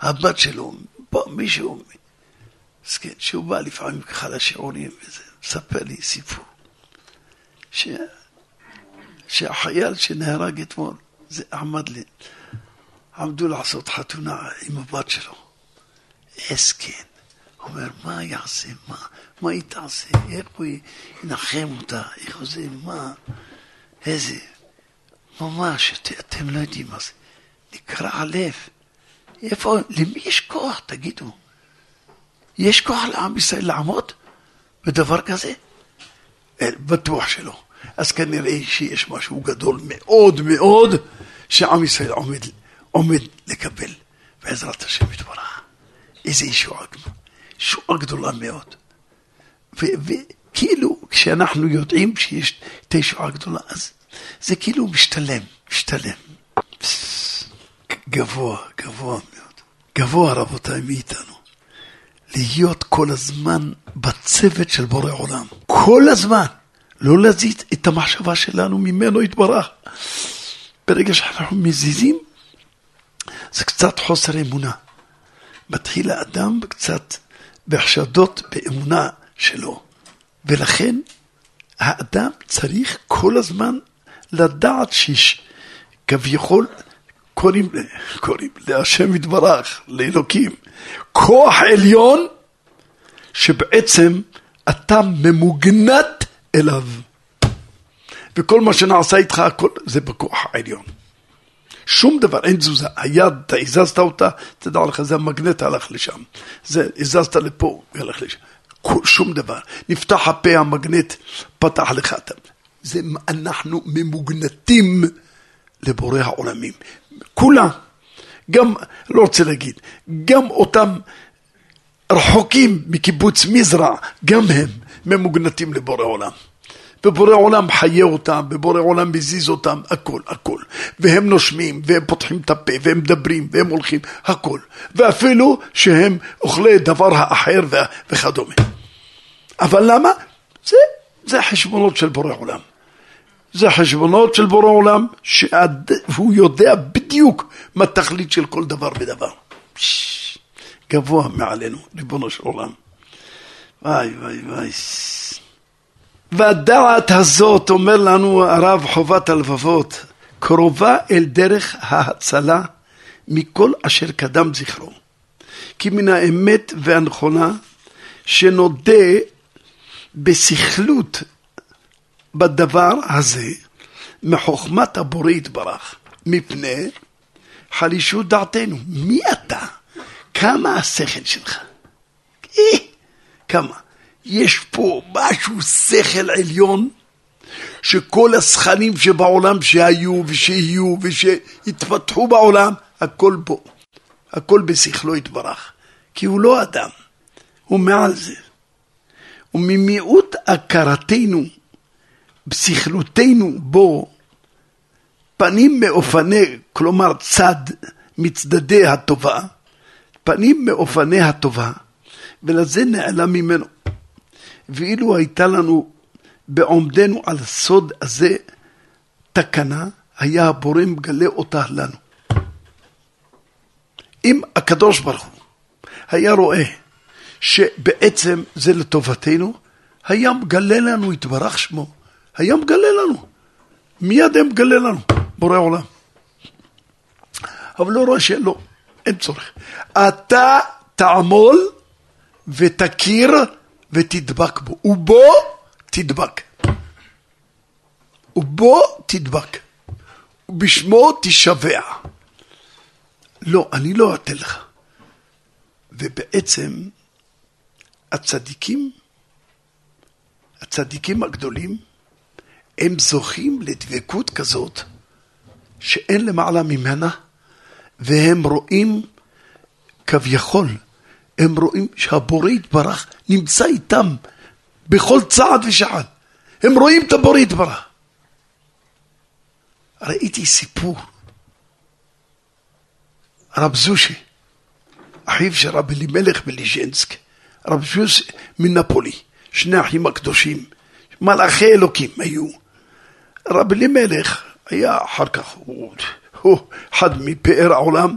הבת שלו, מישהו, מסכן, שהוא בא לפעמים ככה לשיעורים, וזה, מספר לי סיפור, שהחייל שנהרג אתמול, זה עמד לי, עמדו לעשות חתונה עם הבת שלו. אסכן, אומר, מה יעשה, מה היא תעשה, איך הוא ינחם אותה, איך הוא זה, מה, איזה, ממש, אתם לא יודעים מה זה, נקרע הלב, איפה, למי יש כוח, תגידו, יש כוח לעם ישראל לעמוד בדבר כזה? בטוח שלא. אז כנראה שיש משהו גדול מאוד מאוד, שעם ישראל עומד לקבל, בעזרת השם יתברך. איזה ישועה גדולה מאוד. וכאילו, כשאנחנו יודעים שיש תשועה גדולה, אז זה כאילו משתלם. גבוה מאוד. גבוה רבותיי מאיתנו. להיות כל הזמן בצוות של בורא עולם. כל הזמן. לא להזיז את המחשבה שלנו ממנו יתברך. ברגע שאנחנו מזיזים, זה קצת חוסר אמונה. מתחיל האדם קצת בהחשדות באמונה שלו. ולכן האדם צריך כל הזמן לדעת שיש כביכול קוראים להשם יתברך, לאלוקים, כוח עליון שבעצם אתה ממוגנת אליו. וכל מה שנעשה איתך, הכל זה בכוח העליון. שום דבר, אין תזוזה. היד, אתה הזזת אותה, תדע לך, זה המגנט הלך לשם. זה, הזזת לפה, הלך לשם. שום דבר. נפתח הפה, המגנט פתח לך. זה, אנחנו ממוגנתים לבורא העולמים. כולם, גם, לא רוצה להגיד, גם אותם רחוקים מקיבוץ מזרע, גם הם ממוגנתים לבורא עולם. ובורא עולם חיה אותם, ובורא עולם מזיז אותם, הכל. והם נושמים, והם פותחים את הפה, והם מדברים, והם הולכים, הכל. ואפילו שהם אוכלי דבר האחר וכדומה. אבל למה? זה חשבונות של בורא עולם. זה חשבונות של בורא עולם, שהוא יודע בדיוק מה תכלית של כל דבר ודבר. גבוה מעלינו, ריבונו של עולם. וואי. והדעת הזאת, אומר לנו הרב חובת הלבבות, קרובה אל דרך ההצלה מכל אשר קדם זכרו. כי מן האמת והנכונה שנודה בשכלות בדבר הזה מחוכמת הבורא יתברך, מפני חלישות דעתנו. מי אתה? כמה השכל שלך? כמה? יש פה משהו שכל עליון, שכל השכלים שבעולם שהיו ושיהיו ושהתפתחו בעולם, הכל פה, הכל בשכלו יתברך, כי הוא לא אדם, הוא מעל זה. וממיעוט הכרתנו, בשכלותנו בו, פנים מאופני, כלומר צד מצדדי הטובה, פנים מאופני הטובה, ולזה נעלם ממנו. ואילו הייתה לנו בעומדנו על הסוד הזה תקנה, היה הבורא מגלה אותה לנו. אם הקדוש ברוך הוא היה רואה שבעצם זה לטובתנו, היה מגלה לנו, יתברך שמו, היה מגלה לנו. מיד הם מגלה לנו, בורא עולם. אבל לא רואה שלא, אין צורך. אתה תעמול ותכיר ותדבק בו, ובו תדבק, ובשמו תשבע. לא, אני לא אתן לך. ובעצם הצדיקים הגדולים, הם זוכים לדבקות כזאת, שאין למעלה ממנה, והם רואים כביכול, הם רואים שהבורא יתברך נמצא איתם בכל צעד ושעד. הם רואים את הבורא יתברך. ראיתי סיפור. רבי זושא, אחיו של רבי אלימלך בליז'נסק, רבי שמואל מנפולי, שני האחים הקדושים, מלאכי אלוקים היו. רבי אלימלך היה אחר כך, הוא אחד מפאר העולם,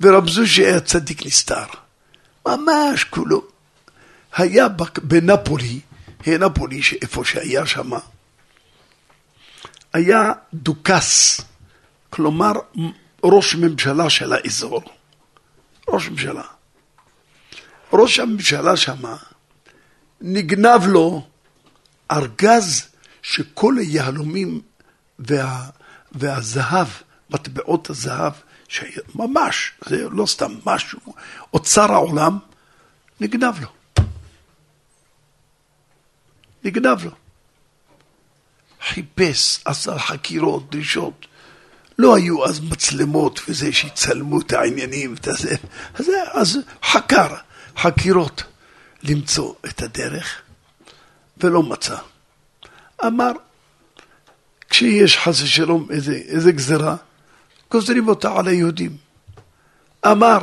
ורבי זושא היה צדיק נסתר, ממש כולו. היה בנפולי, נפולי שאיפה שהיה שם, היה דוקס, כלומר ראש ממשלה של האזור, ראש ממשלה. ראש הממשלה שם נגנב לו ארגז שכל היהלומים והזהב, מטבעות הזהב, ממש, זה לא סתם משהו, אוצר העולם, נגנב לו. נגנב לו. חיפש, עשה חקירות, דרישות, לא היו אז מצלמות וזה שיצלמו את העניינים, אז חקר, חקירות, למצוא את הדרך, ולא מצא. אמר, כשיש חס ושלום איזה גזרה, גוזרים אותה על היהודים. אמר,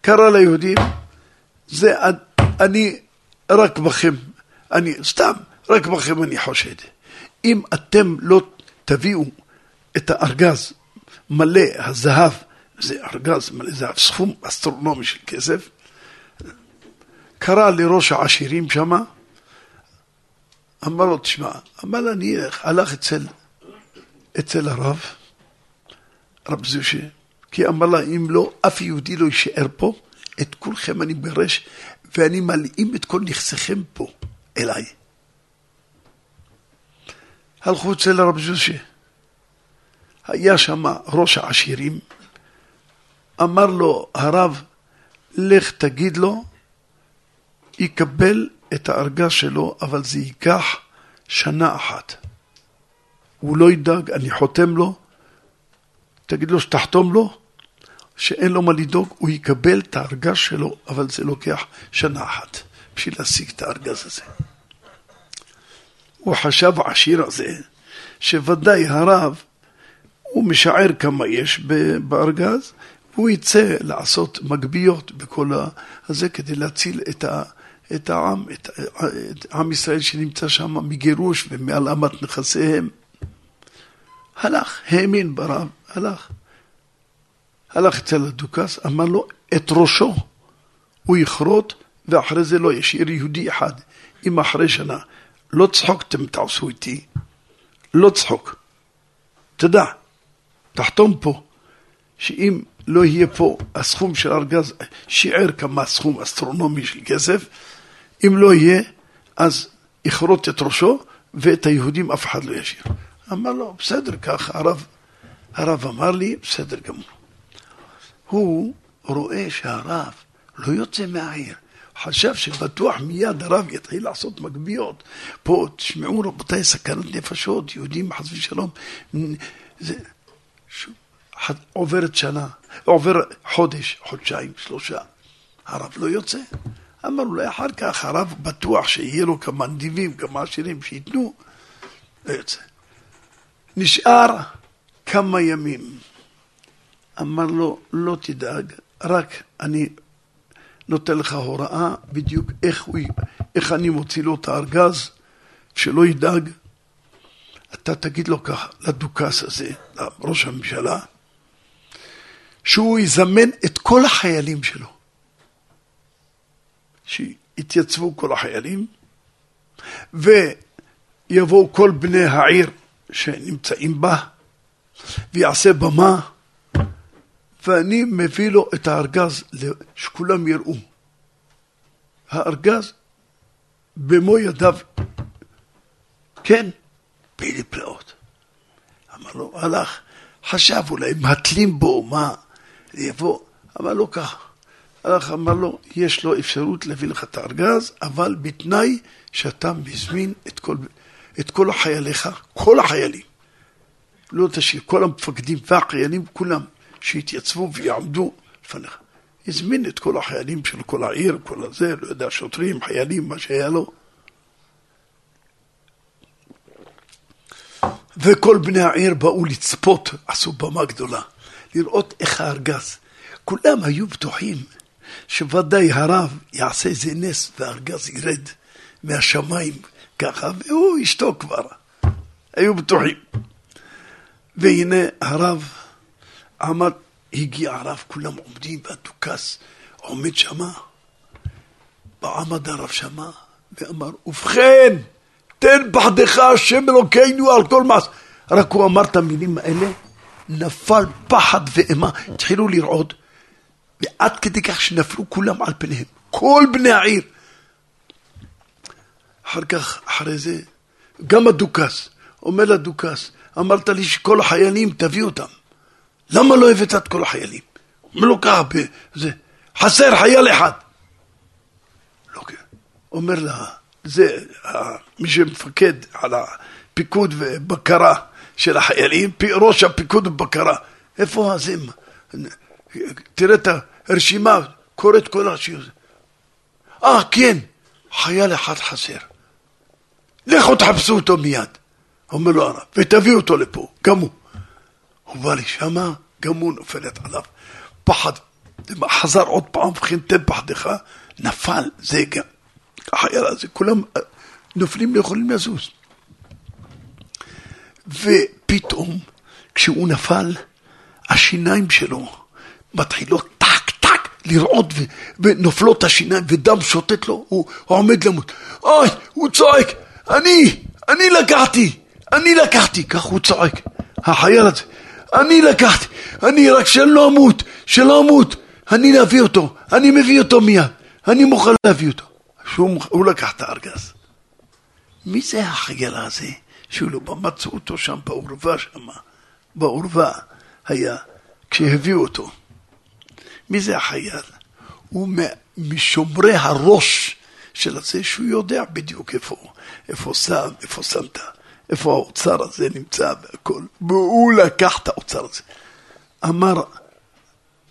קרא ליהודים, זה אני רק בכם, אני סתם, רק בכם אני חושד. אם אתם לא תביאו את הארגז מלא הזהב, זה ארגז מלא זהב, סכום אסטרונומי של כסף, קרא לראש העשירים שם, אמר לו, תשמע, אמר אני הלך אצל הרב, רבי זושא, כי אמר לה, אם לא, אף יהודי לא יישאר פה, את כולכם אני מגרש, ואני מלאים את כל נכסיכם פה, אליי. הלכו אצל הרב זושא, היה שם ראש העשירים, אמר לו הרב, לך תגיד לו, יקבל את הארגז שלו, אבל זה ייקח שנה אחת. הוא לא ידאג, אני חותם לו, תגיד לו שתחתום לו, שאין לו מה לדאוג, הוא יקבל את הארגז שלו, אבל זה לוקח שנה אחת, בשביל להשיג את הארגז הזה. הוא חשב העשיר הזה, שוודאי הרב, הוא משער כמה יש בארגז, הוא יצא לעשות מגביות בכל הזה, כדי להציל את העם, את עם ישראל שנמצא שם מגירוש ומעלמת נכסיהם. הלך, האמין ברב, הלך אצל הדוקס, אמר לו את ראשו, הוא יחרוט ואחרי זה לא ישאיר יהודי אחד. אם אחרי שנה לא צחוקתם תעשו איתי, לא צחוק, תדע, תחתום פה, שאם לא יהיה פה הסכום של ארגז, שיער כמה סכום אסטרונומי של כסף, אם לא יהיה, אז יחרוט את ראשו, ואת היהודים אף אחד לא ישיר. אמר לו, בסדר כך, הרב אמר לי, בסדר גמור. הוא רואה שהרב לא יוצא מהעיר, חשב שבטוח מיד הרב יתחיל לעשות מגביות, פה תשמעו רבותיי סכנות נפשות, יהודים חס ושלום, זה... עוברת שנה, עובר חודש, חודשיים, שלושה, הרב לא יוצא. אמר אולי אחר כך הרב בטוח שיהיה לו כמה נדיבים, כמה עשירים שיתנו, לא יוצא. נשאר כמה ימים. אמר לו, לא תדאג, רק אני נותן לך הוראה בדיוק איך אני מוציא לו את הארגז, שלא ידאג. אתה תגיד לו ככה, לדוקס הזה, לראש הממשלה, שהוא יזמן את כל החיילים שלו, שיתייצבו כל החיילים, ויבואו כל בני העיר שנמצאים בה, ויעשה במה, ואני מביא לו את הארגז שכולם יראו. הארגז במו ידיו, כן, פעילי פלאות. אמר לו, הלך, חשב אולי, מהתלים בו, מה? יבוא, אמר לו ככה. הלך, אמר לו, יש לו אפשרות להביא לך את הארגז, אבל בתנאי שאתה מזמין את כל החייליך, כל החיילים. לא תשאיר, כל המפקדים והחיילים, כולם שיתייצבו ויעמדו לפניך. הזמין את כל החיילים של כל העיר, כל הזה, לא יודע, שוטרים, חיילים, מה שהיה לו. וכל בני העיר באו לצפות, עשו במה גדולה, לראות איך הארגז. כולם היו בטוחים שוודאי הרב יעשה איזה נס והארגז ירד מהשמיים ככה, והוא אשתו כבר, היו בטוחים. והנה הרב עמד, הגיע הרב, כולם עומדים, והדוכס עומד שמה, ועמד הרב שמה, ואמר, ובכן, תן פחדך השם אלוקינו על כל מעשה. רק הוא אמר את המילים האלה, נפל פחד ואימה, התחילו לרעוד, ועד כדי כך שנפלו כולם על פניהם, כל בני העיר. אחר כך, אחרי זה, גם הדוכס, אומר לדוכס, אמרת לי שכל החיילים תביא אותם, למה לא הבאת את כל החיילים? אומר לו ככה, חסר חייל אחד. לא, כן. אומר לה, זה מי שמפקד על הפיקוד ובקרה של החיילים, ראש הפיקוד ובקרה, איפה הזה? תראה את הרשימה, קוראת כל הרשימה. כן, חייל אחד חסר. לכו תחפשו אותו מיד. אומר לו הרב, ותביאו אותו לפה, גם הוא. הוא בא לשמה, גם הוא נופלת עליו. פחד, חזר עוד פעם, וכן תן פחדך, נפל, זה גם. החייל הזה, כולם נופלים, לא יכולים לזוז. ופתאום, כשהוא נפל, השיניים שלו מתחילות טק טק לרעוד, ונופלות השיניים, ודם שוטט לו, הוא עומד למות. הוא צועק, אני לקחתי, כך הוא צועק, החייל הזה, אני לקחתי, אני רק שלא אמות, אני להביא אותו, אני מביא אותו מיד, אני מוכן להביא אותו. הוא לקח את הארגז. מי זה החייל הזה? שלא מצאו אותו שם בעורבה היה, כשהביאו אותו. מי זה החייל? הוא משומרי הראש של הזה, שהוא יודע בדיוק איפה שמת, איפה האוצר הזה נמצא והכל. והוא לקח את האוצר הזה. אמר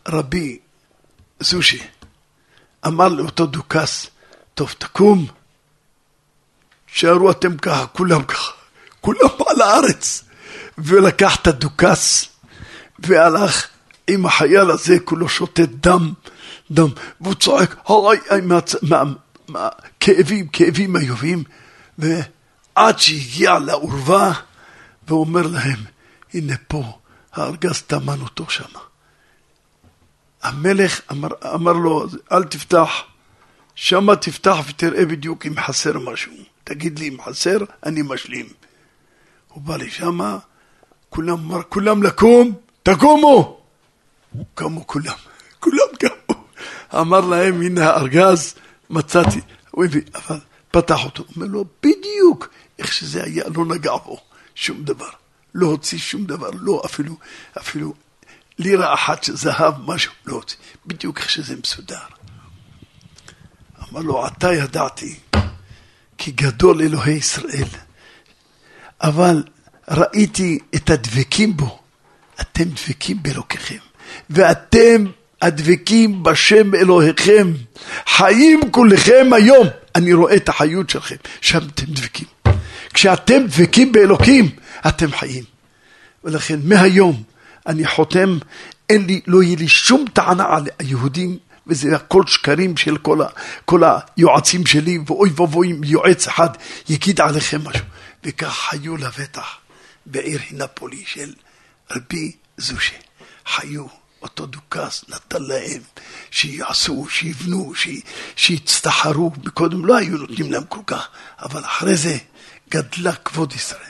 רבי זושא, אמר לאותו דוכס, טוב, תקום, שערו אתם ככה, כולם על הארץ. ולקח את הדוכס, והלך עם החייל הזה, כולו שוטט דם, והוא צועק, כאבים איובים, ועד שהגיע לאורווה, ואומר להם, הנה פה, הארגז תמן אותו שם. המלך אמר לו, אל תפתח, שמה תפתח ותראה בדיוק אם חסר משהו. תגיד לי אם חסר, אני משלים. הוא בא לי שמה, כולם לקום, תקומו. קמו כולם. אמר להם, הנה הארגז, מצאתי. הוא הביא, אבל פתח אותו. אומר לו, בדיוק, איך שזה היה, לא נגע בו שום דבר. לא הוציא שום דבר, לא אפילו לירה אחת שזהב, משהו לא הוציא. בדיוק איך שזה מסודר. אמר לו, עתה ידעתי, כי גדול אלוהי ישראל, אבל ראיתי את הדבקים בו, אתם דבקים באלוקיכם, ואתם הדבקים בשם אלוהיכם, חיים כולכם היום, אני רואה את החיות שלכם, שם אתם דבקים. כשאתם דבקים באלוקים, אתם חיים. ולכן מהיום אני חותם, לא יהיה לי שום טענה על היהודים, וזה הכל שקרים של כל היועצים שלי, ואוי ואוי אם יועץ אחד יגיד עליכם משהו. וכך חיו לבטח בעיר נפולי של רבי זושא. חיו, אותו דוכס נתן להם שיעשו, שיבנו, שיצטחרו. בקודם לא היו נותנים להם כל כך, אבל אחרי זה גדלה כבוד ישראל.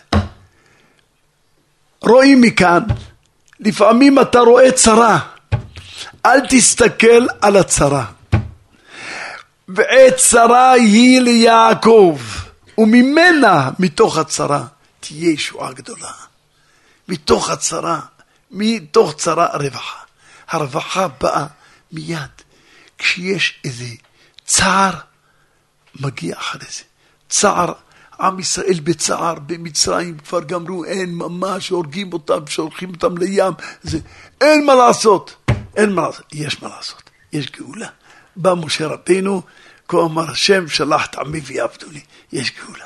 רואים מכאן, לפעמים אתה רואה צרה, אל תסתכל על הצרה. ועת צרה היא ליעקב, וממנה, מתוך הצרה, תהיה ישועה גדולה. מתוך צרה הרווחה. הרווחה באה מיד. כשיש איזה צער, מגיע אחרי זה. צער, עם ישראל בצער, במצרים כבר גמרו, אין ממש, הורגים אותם, שולחים אותם לים. זה, אין מה לעשות, יש מה לעשות, יש גאולה. בא משה רבינו, כה אמר השם, שלח את עמי ויעבדוני, יש גאולה.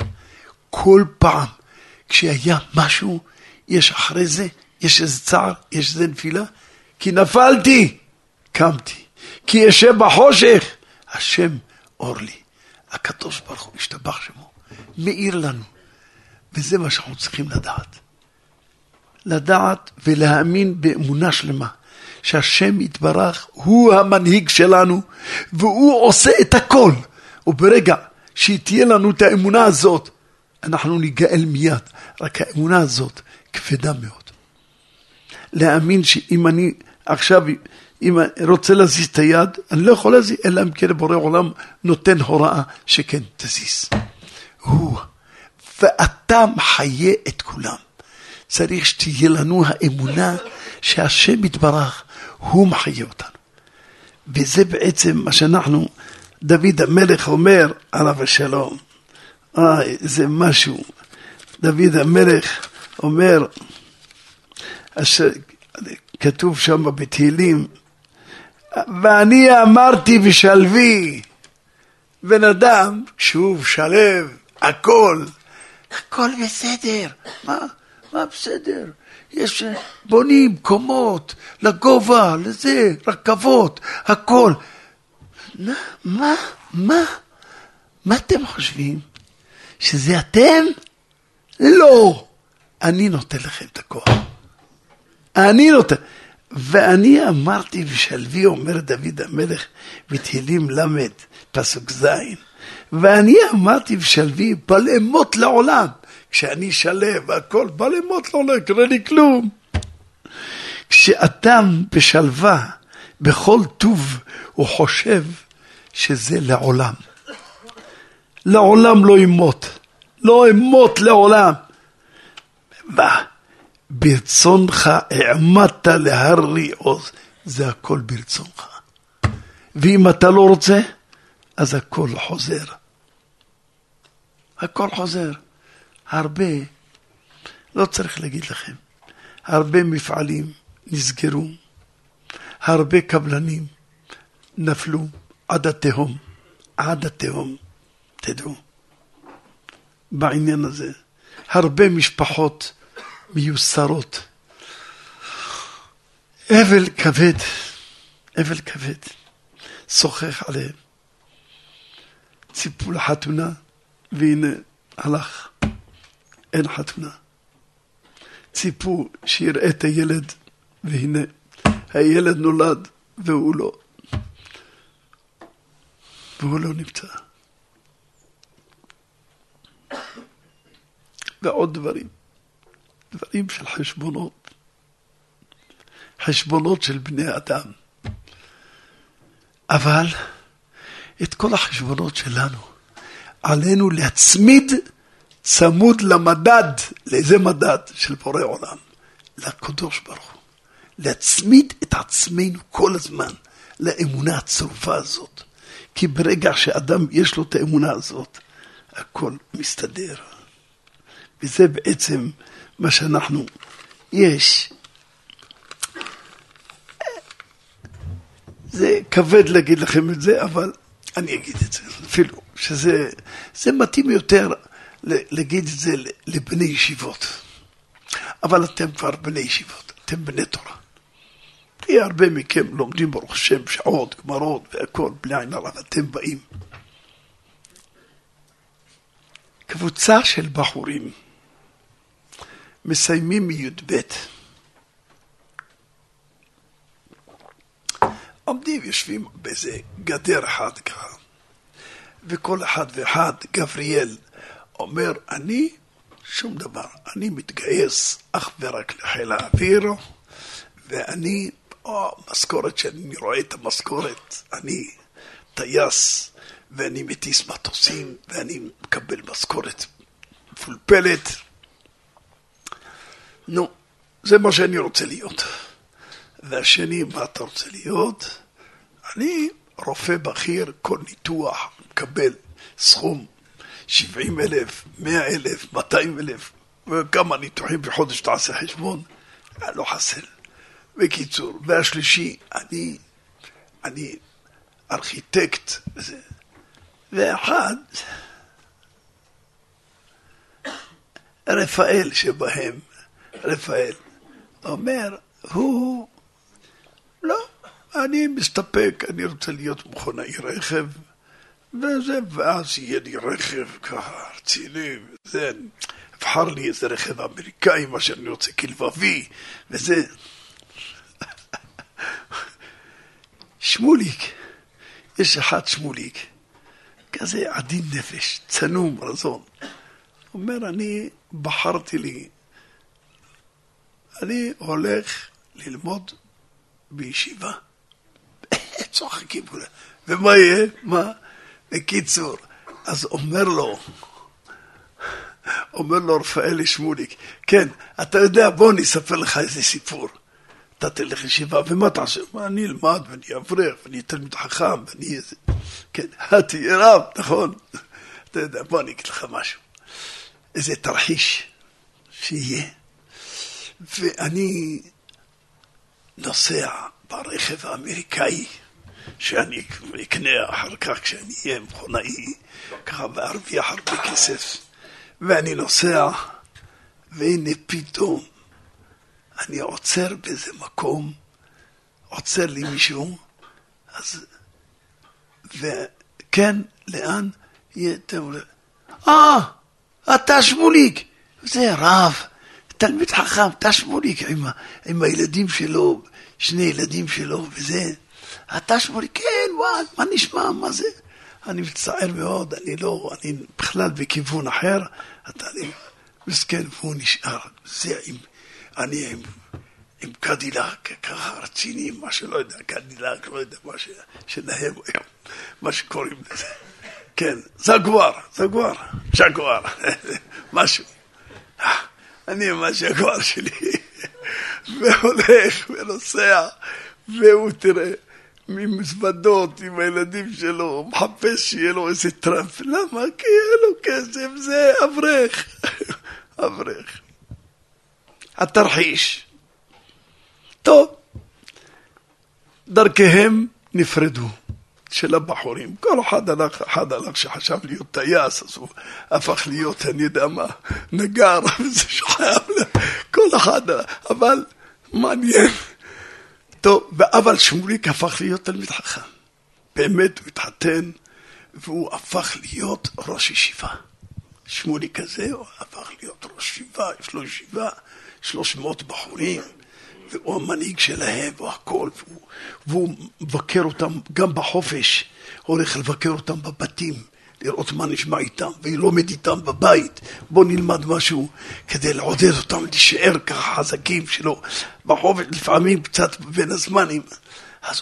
כל פעם, כשהיה משהו, יש אחרי זה, יש איזה צער, יש איזה נפילה, כי נפלתי, קמתי, כי ישב בחושך, השם אור לי. הקדוש ברוך הוא משתבח שמו, מאיר לנו. וזה מה שאנחנו צריכים לדעת. לדעת ולהאמין באמונה שלמה, שהשם יתברך, הוא המנהיג שלנו, והוא עושה את הכל. וברגע שתהיה לנו את האמונה הזאת, אנחנו ניגאל מיד. רק האמונה הזאת כבדה מאוד. להאמין שאם אני עכשיו, אם רוצה להזיז את היד, אני לא יכול להזיז, אלא אם כן בורא עולם נותן הוראה שכן תזיז. הוא, ואתה מחיה את כולם. צריך שתהיה לנו האמונה שהשם יתברך, הוא מחיה אותנו. וזה בעצם מה שאנחנו, דוד המלך אומר עליו השלום. זה משהו. דוד המלך אומר, כתוב שם בתהילים, ואני אמרתי ושלבי, בן אדם, שוב שלב, הכל בסדר. מה בסדר? יש בונים קומות, לגובה, לזה, רכבות, הכל. מה אתם חושבים? שזה אתם? לא. אני נותן לכם את הכוח. אני נותן. ואני אמרתי ושלבי, אומר דוד המלך בתהילים למד פסוק זין, ואני אמרתי ושלבי בל אמות לעולם. כשאני שלב הכל בל אמות לעולם, קרה לי כלום. כשאתה בשלווה בכל טוב הוא חושב שזה לעולם. לעולם לא אמות, לא אמות לעולם. ברצונך העמדת להרי עוז, זה הכל ברצונך. ואם אתה לא רוצה, אז הכל חוזר. הכל חוזר. הרבה, לא צריך להגיד לכם, הרבה מפעלים נסגרו, הרבה קבלנים נפלו עד התהום, תדעו. בעניין הזה, הרבה משפחות מיוסרות. אבל כבד, שוחח עליהם. ציפו לחתונה, והנה הלך, אין חתונה. ציפו שיראה את הילד, והנה הילד נולד, והוא לא נמצא. ועוד דברים של חשבונות של בני אדם. אבל את כל החשבונות שלנו עלינו להצמיד צמוד למדד. לאיזה מדד? של בורא עולם, לקדוש ברוך הוא. להצמיד את עצמנו כל הזמן לאמונה הצרופה הזאת, כי ברגע שאדם יש לו את האמונה הזאת, הכל מסתדר. וזה בעצם מה שאנחנו, יש, זה כבד להגיד לכם את זה, אבל אני אגיד את זה, אפילו שזה מתאים יותר להגיד את זה לבני ישיבות. אבל אתם כבר בני ישיבות, אתם בני תורה. כי הרבה מכם לומדים ברוך השם שעות, גמרות והכל, בלי עין הרע, אתם באים. קבוצה של בחורים מסיימים מי"ב, עומדים יושבים באיזה גדר אחד ככה, וכל אחד ואחד, גבריאל אומר, אני שום דבר, אני מתגייס אך ורק לחיל האוויר, ואני משכורת שאני רואה את המשכורת, אני טייס ואני מטיס מטוסים ואני מקבל משכורת מפולפלת. נו, זה מה שאני רוצה להיות. והשני, מה אתה רוצה להיות? אני רופא בכיר, כל ניתוח מקבל סכום 70,000, 100,000, 200,000, וכמה ניתוחים בחודש, תעשה חשבון, לא חסל. בקיצור, והשלישי, אני ארכיטקט, וזה. ואחד, רפאל שבהם, רפאל אומר, הוא לא, אני מסתפק, אני רוצה להיות מכונאי רכב, ואז יהיה לי רכב ככה, רציני, וזה, אבחר לי איזה רכב אמריקאי, מה שאני רוצה כלבבי, וזה. שמוליק, יש אחד שמוליק, כזה עדין נפש, צנום רזון. אומר, אני בחרתי לי, אני הולך ללמוד בישיבה. צוחקים כולה. ומה יהיה? מה? בקיצור, אז אומר לו רפאלי שמוליק, כן, אתה יודע, בוא נספר לך איזה סיפור. אתה תלך ישיבה, ומה תעשה? אני אלמד ואני אברך ואני תלמיד חכם ואני איזה... כן, תהיה רב, נכון? אתה יודע, בוא אני אגיד לך משהו. איזה תרחיש שיהיה. ואני נוסע ברכב האמריקאי, שאני אקנה אחר כך כשאני אהיה מכונאי, ככה וארוויח הרבה כסף. ואני נוסע, והנה פתאום, אני עוצר באיזה מקום, עוצר לי מישהו, אז, וכן, לאן? אתה שמוליק, זה רב, תלמיד חכם, אתה שמוליק, עם הילדים שלו, שני ילדים שלו, וזה, אתה שמוליק, כן, וואי, מה נשמע, מה זה? אני מצטער מאוד, אני בכלל בכיוון אחר, אני מסכן, והוא נשאר, זה אני עם קדילק, ככה רציני, מה שלא יודע, קדילק, לא יודע מה שלהם, מה שקוראים לזה. כן, זגואר, משהו. אני עם הזגואר שלי, והולך ונוסע, והוא תראה, ממזוודות עם הילדים שלו, מחפש שיהיה לו איזה טראמפ, למה? כי יהיה לו כסף, זה אברך. התרחיש. טוב, דרכיהם נפרדו, של הבחורים. כל אחד הלך שחשב להיות טייס, אז הוא הפך להיות, אני יודע מה, נגר, וזה שחייב לה. כל אחד הלך, אבל מעניין. טוב, אבל שמוליק הפך להיות תלמיד חכם. באמת הוא התחתן, והוא הפך להיות ראש ישיבה. שמוליק הזה הפך להיות ראש ישיבה, יש לו ישיבה. 300 בחורים, והוא המנהיג שלהם, והכל, והוא מבקר אותם גם בחופש, הולך לבקר אותם בבתים, לראות מה נשמע איתם, ולומד איתם בבית, בוא נלמד משהו, כדי לעודד אותם, להישאר ככה חזקים שלו, בחופש, לפעמים קצת בין הזמנים, אז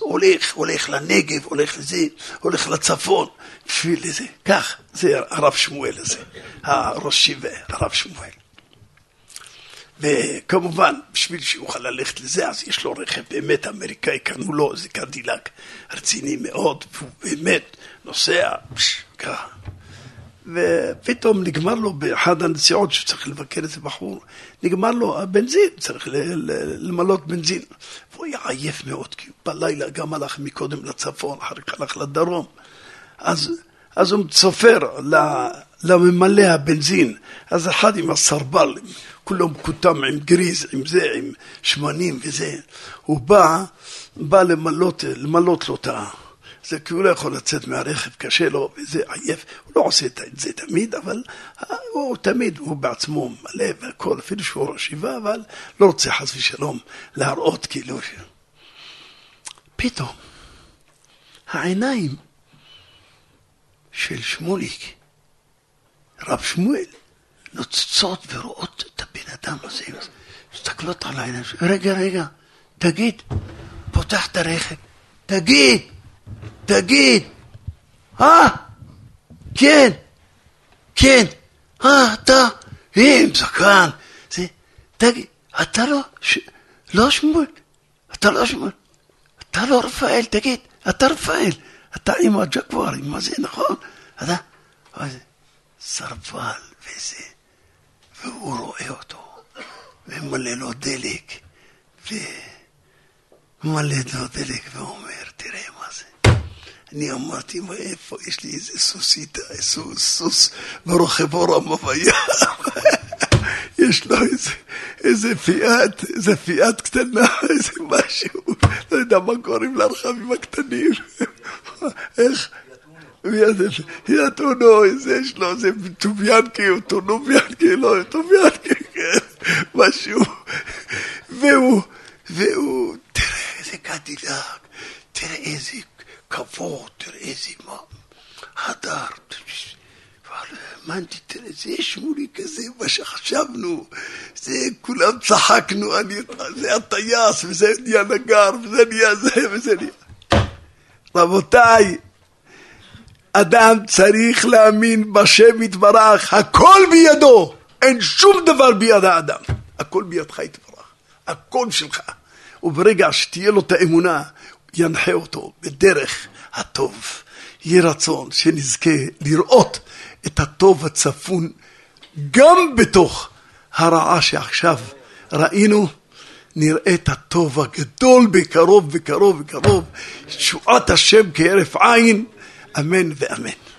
הולך לנגב, הולך לזה, הולך לצפון, בשביל לזה, כך, זה הרב שמואל הזה, הראש שיבה, הרב שמואל. וכמובן, בשביל שיוכל ללכת לזה, אז יש לו רכב באמת אמריקאי, כאן הוא לא, זה קדילק רציני מאוד, והוא באמת נוסע, ככה. ופתאום נגמר לו, באחד הנסיעות שצריך לבקר איזה בחור, נגמר לו הבנזין, צריך למלות בנזין. והוא היה עייף מאוד, כי בלילה גם הלך מקודם לצפון, אחר כך הלך לדרום. אז הוא צופר לממלא הבנזין, אז אחד עם הסרבל, כולו מקוטם עם גריז, עם זה, עם שמנים וזה, הוא בא למלות לו את ה... זה כי הוא לא יכול לצאת מהרכב, קשה לו, וזה עייף, הוא לא עושה את זה תמיד, אבל הוא בעצמו מלא והכל, אפילו שהוא רשיבה, אבל לא רוצה חס ושלום להראות כאילו. פתאום, העיניים של שמוליק, רב שמואל, נוצצות ורואות את הבן אדם הזה, מסתכלות על העיניים, רגע, תגיד, פותח את הרכב, תגיד, כן, אתה, עם זקן, תגיד, אתה לא שמואל, אתה לא רפאל, תגיד, אתה רפאל, אתה עם הג'קוואר, עם הזה, נכון, אתה, סרפל וזה, והוא רואה אותו, ומלא לו דלק, ואומר, תראה מה זה. אני אמרתי, איפה יש לי איזה סוס ברוכב אורם, יש לו איזה פיאט קטנה, איזה משהו, לא יודע מה קוראים לרכבים הקטנים, איך? יתונו, יש לו איזה טוביאנקי, או טונוביאנקי, לא, טוביאנקי, כן, משהו, והוא, תראה איזה גדילן, תראה איזה כבוד, תראה איזה הדר, אבל האמנתי, תראה, זה שמולי כזה, מה שחשבנו, זה כולם צחקנו, זה הטייס, וזה נהיה נגר, וזה נהיה זה, וזה נהיה. רבותיי, אדם צריך להאמין בשם יתברך, הכל בידו, אין שום דבר ביד האדם, הכל בידך יתברך, הכל שלך, וברגע שתהיה לו את האמונה, ינחה אותו בדרך הטוב. יהיה רצון שנזכה לראות את הטוב הצפון גם בתוך הרעה שעכשיו ראינו, נראה את הטוב הגדול בקרוב וקרוב וקרוב, תשועת השם כהרף עין, אמן ואמן.